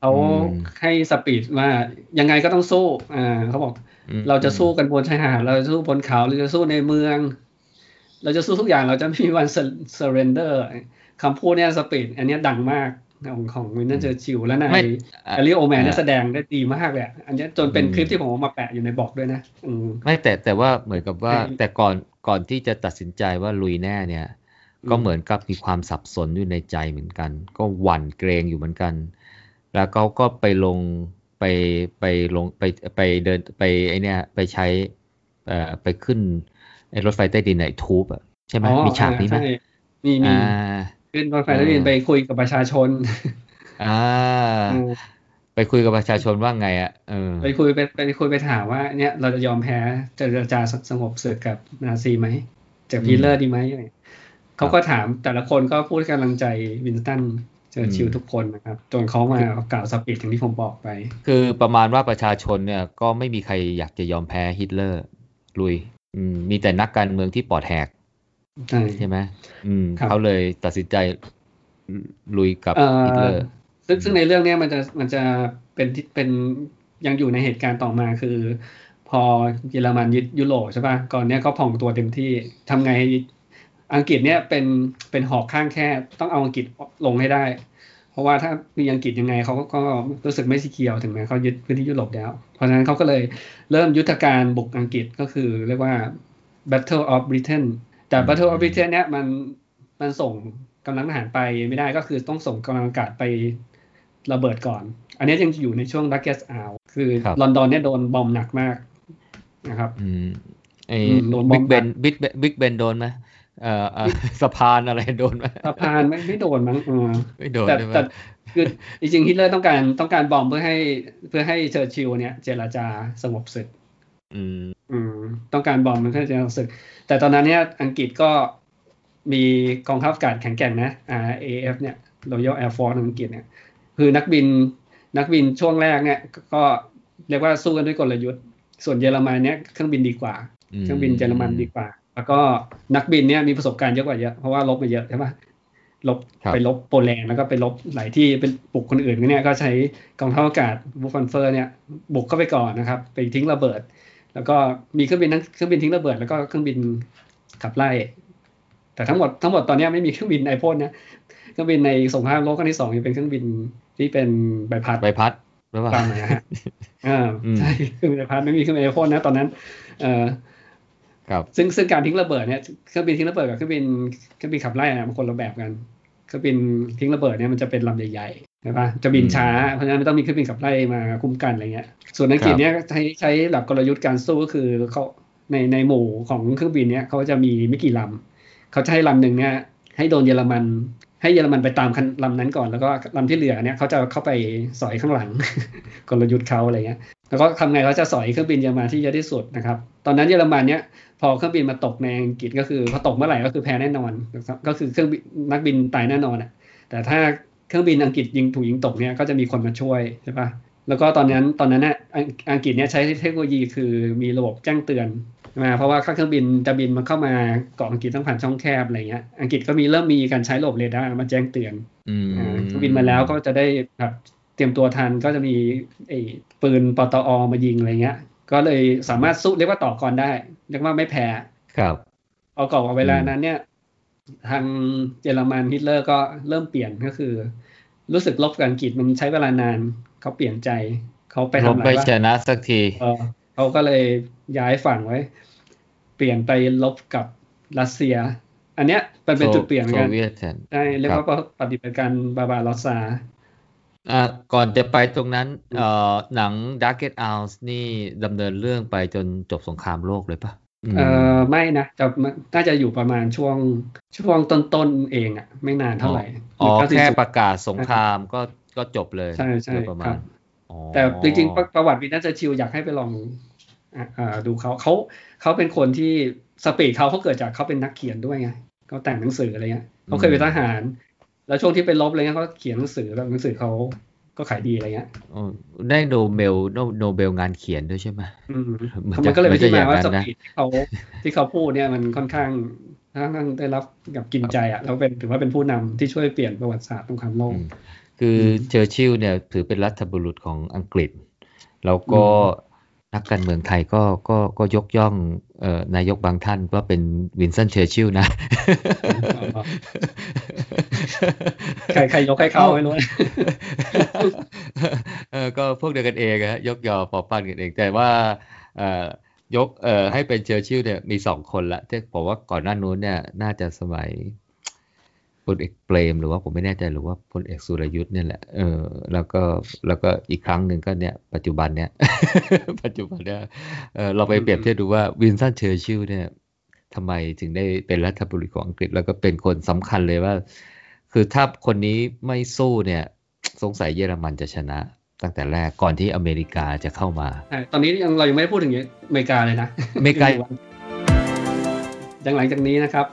เขาให้สปีดว่ายังไงก็ต้องสู้เขาบอกเราจะสู้กันบนชายหาดเราจะสู้บนเขาเราจะสู้ในเมืองเราจะสู้ทุกอย่างเราจะไม่มีวัน surrender คำพูดเนี่ยสปีดอันนี้ดังมากของวินเทอร์เชอร์ชิลและนายแอลลี่โอแมนแสดงได้ดีมากเลยอันนี้จนเป็นคลิปที่ผมเอามาแปะอยู่ในบล็อกด้วยนะไม่แต่ว่าเหมือนกับว่าแต่ก่อนที่จะตัดสินใจว่าลุยแน่เนี่ยก็เหมือนกับมีความสับสนอยู่ในใจเหมือนกันก็หวั่นเกรงอยู่เหมือนกันแล้วเขาก็ไปขึ้นรถไฟใต้ดินในทูบอ่ะใช่ไหมมีฉากนี้ไหมมีขึ้นรถไฟใต้ดินไปคุยกับประชาชนไปคุยกับประชาชนว่าไงอ่ะไปคุยไปถามว่าเนี่ยเราจะยอมแพ้เจรจาสงบศึกกับนาซีไหมจะฮีเลอร์ดีไหมเขาก็ถามแต่ละคนก็พูดกำลังใจวินสตันเชอร์ชิลทุกคนนะครับจนเขามากล่าวสปีชอย่างที่ผมบอกไปคือประมาณว่าประชาชนเนี่ยก็ไม่มีใครอยากจะยอมแพ้ฮิตเลอร์ลุยมีแต่นักการเมืองที่ปอดแหกใช่ไหมเขาเลยตัดสินใจลุยกับฮิตเลอร์ซึ่งในเรื่องนี้มันจะเป็นยังอยู่ในเหตุการณ์ต่อมาคือพอเยอรมันยึดยุโรปใช่ป่ะก่อนเนี้ยก็พองตัวเต็มที่ทำไงอังกฤษเนี่ยเป็นหอกข้างแคบต้องเอาอังกฤษลงให้ได้เพราะว่าถ้ามีอังกฤษยังไงเขาก็รู้สึกไม่สีเขียวถึงแม้เขายึดพื้นที่ยุโรปแล้วเพราะฉะนั้นเขาก็เลยเริ่มยุทธการบุกอังกฤษก็คือเรียกว่า Battle of Britain แต่ Battle of Britain เนี่ยมันส่งกำลังทหารไปไม่ได้ก็คือต้องส่งกำลังอากาศไประเบิดก่อนอันนี้ยังอยู่ในช่วง Darkest Hour คือลอนดอนเนี่ยโดนบอมหนักมากนะครับโดนบอมบิ๊กเบนโดนไหมสะพานอะไรโดนไหมสะพานไม่โดนมั้งไม่โดนแต่คือจริงๆฮิตเลอร์ต้องการบอมเพื่อให้เชอร์ชิลเนี่ยเจรจาสงบศึกต้องการบอมเพื่อเจรจาสงบศึกแต่ตอนนั้นเนี่ยอังกฤษก็มีกองทัพอากาศแข็งแกร่งนะ RAF เนี่ย Royal Air Force อังกฤษเนี่ยคือนักบินช่วงแรกเนี่ยก็เรียกว่าสู้กันด้วยกลยุทธ์ส่วนเยอรมันเนี่ยเครื่องบินดีกว่าเครื่องบินเยอรมันดีกว่าแล้วก็นักบินเนี่ยมีประสบการณ์เยอะกว่าเยอะเพราะว่าลบไปเยอะใช่ป่ะไปลบโปแลนด์แล้วก็ไปลบหลายที่เป็นบุกคนอื่นเนี่ยก็ใช้กองทัพอากาศบูฟอนเฟอร์เนี่ยบุกเข้าไปก่อนนะครับไปทิ้งระเบิดแล้วก็มีเครื่องบินทั้งเครื่องบินทิ้งระเบิดแล้วก็เครื่องบินขับไล่แต่ทั้งหมดตอนนี้ไม่มีเครื่องบินไอพ่นนะเครื่องบินในสงครามโลกครั้งที่2ยังเป็นเครื่องบินที่เป็นใบพัดหรือเปล่าฮะใช่เครื่องบินใบพัดไม่มีเครื่องบินไอพ่นนะตอนนั้นซึ่งการทิ้งระเบิดเนี่ยเครื่องบินทิ้งระเบิดกับเครื่องบินขับไล่นะมันคนละแบบกันเครื่องบินทิ้งระเบิดเนี่ยมันจะเป็นลำใหญ่ๆใช่ป่ะจะบินช้าเพราะฉะนั้นมันต้องมีเครื่องบินขับไล่มาคุ้มกันอะไรเงี้ยส่วนอังกฤษเนี่ยใช้หลักกลยุทธ์การสู้ก็คือเขาในหมู่ของเครื่องบินเนี่ยเขาจะมีไม่กี่ลำเขาจะให้ลำหนึ่งเนี่ยให้โดนเยอรมันไปตามลำนั้นก่อนแล้วก็ลำที่เหลือเนี่ยเขาจะเข้าไปสอยข้างหลังกลยุทธ์เขาอะไรเงี้ย แล้วก็ทำไงเขาจะสอยเครื่องบินเยอรมันที่เยอะที่สุดนะครับตอนนั้นเยอรมันเนี้ยพอเครื่องบินมาตกในอังกฤษก็คือพอตกเมื่อไหร่ก็คือแพ้แน่นอนก็คือเครื่องบินนักบินตายแน่นอนอ่ะแต่ถ้าเครื่องบินอังกฤษถูกยิงตกเนี้ยก็จะมีคนมาช่วยใช่ปะแล้วก็ตอนนั้นเนี่ยอังกฤษเนี้ยใช้เทคโนโลยีคือมีระบบแจ้งเตือนมาเพราะว่าเครื่องบินจะบินมาเข้ามาเกาะอังกฤษต้องผ่านช่องแคบอะไรเงี้ยอังกฤษก็มีเริ่มมีการใช้ระบบเรดาร์มาแจ้งเตือนเครื่องบินมาแล้วก็จะได้แบบเตรียมตัวทันก็จะมีไอ้ปืนปตอมายิงอะไรเงี้ยก็เลยสามารถสู้เรียกว่าต่อกรได้เรียกว่าไม่แพ้ครับเอากรอบเอาเวลานั้นเนี่ยทางเยอรมันฮิตเลอร์ก็เริ่มเปลี่ยนก็คือรู้สึกลบกับอังกฤษมันใช้เวลานานเขาเปลี่ยนใจเขาไปทำอะไรวะไม่ชนะสักทีเขาก็เลยย้ายฝั่งไว้เปลี่ยนไปลบกับรัสเซียอันเนี้ยเป็นจุดเปลี่ยนกันได้เรียกว่าปฏิบัติการบาบารัสซาก่อนจะไปตรงนั้นหนัง Darkest Hour นี่ดำเนินเรื่องไปจนจบสงครามโลกเลยปะไม่นะจะน่าจะอยู่ประมาณช่วงต้นๆเองอ่ะไม่นานเท่าไหร่อ๋อแค่ประกาศสงครามก็จบเลยใช่ใช่ประมาณแต่จริงๆประวัติวินเทอร์ชิลอยากให้ไปลองดูเขาเป็นคนที่สปีดเขาเกิดจากเขาเป็นนักเขียนด้วยไงเขาแต่งหนังสืออะไรเงี้ยเขาเคยเป็นทหารแล้วช่วงที่ไปลบอะไรเงี้ยเขาเขียนหนังสือแล้วหนังสือเขาก็ขายดีอะไรเงี้ยได้โนเบลงานเขียนด้วยใช่ไหมมันก็เลยเป็นที่มาว่าสปีดที่เขาพูดเนี่ยมันค่อนข้างได้รับกับกินใจอ่ะแล้วเป็นถือว่าเป็นผู้นำที่ช่วยเปลี่ยนประวัติศาสตร์สงครามโลกคือเชอร์ชิลเนี่ยถือเป็นรัฐบุรุษของอังกฤษแล้วก็นักการเมืองไทยก็ยกย่องนายกบางท่านว่าเป็นวินสตันเชอร์ชิลนะใครยกให้เขาไม่รู้ก็พวกเดียวกันเองฮะยกยอปอบปั้นกันเองแต่ว่ายกให้เป็นเชอร์ชิลเนี่ยมี2คนละที่ผมว่าก่อนหน้านู้นเนี่ยน่าจะสมัยพลเอกเปรมหรือว่าผมไม่แน่ใจหรือว่าพลเอกสุรยุทธ์เนี่ยแหละแล้วก็อีกครั้งหนึ่งก็เนี่ยปัจจุบันเนี่ยเราไปเปรียบเทียบดูว่าวินสตันเชอร์ชิลเนี่ยทำไมถึงได้เป็นรัฐบุรุษของอังกฤษแล้วก็เป็นคนสำคัญเลยว่าคือถ้าคนนี้ไม่สู้เนี่ยสงสัยเยอรมันจะชนะตั้งแต่แรกก่อนที่อเมริกาจะเข้ามาตอนนี้เรายังไม่ได้พูดถึงอเมริกาเลยนะอเมริกาหลังจากนี้นะครับ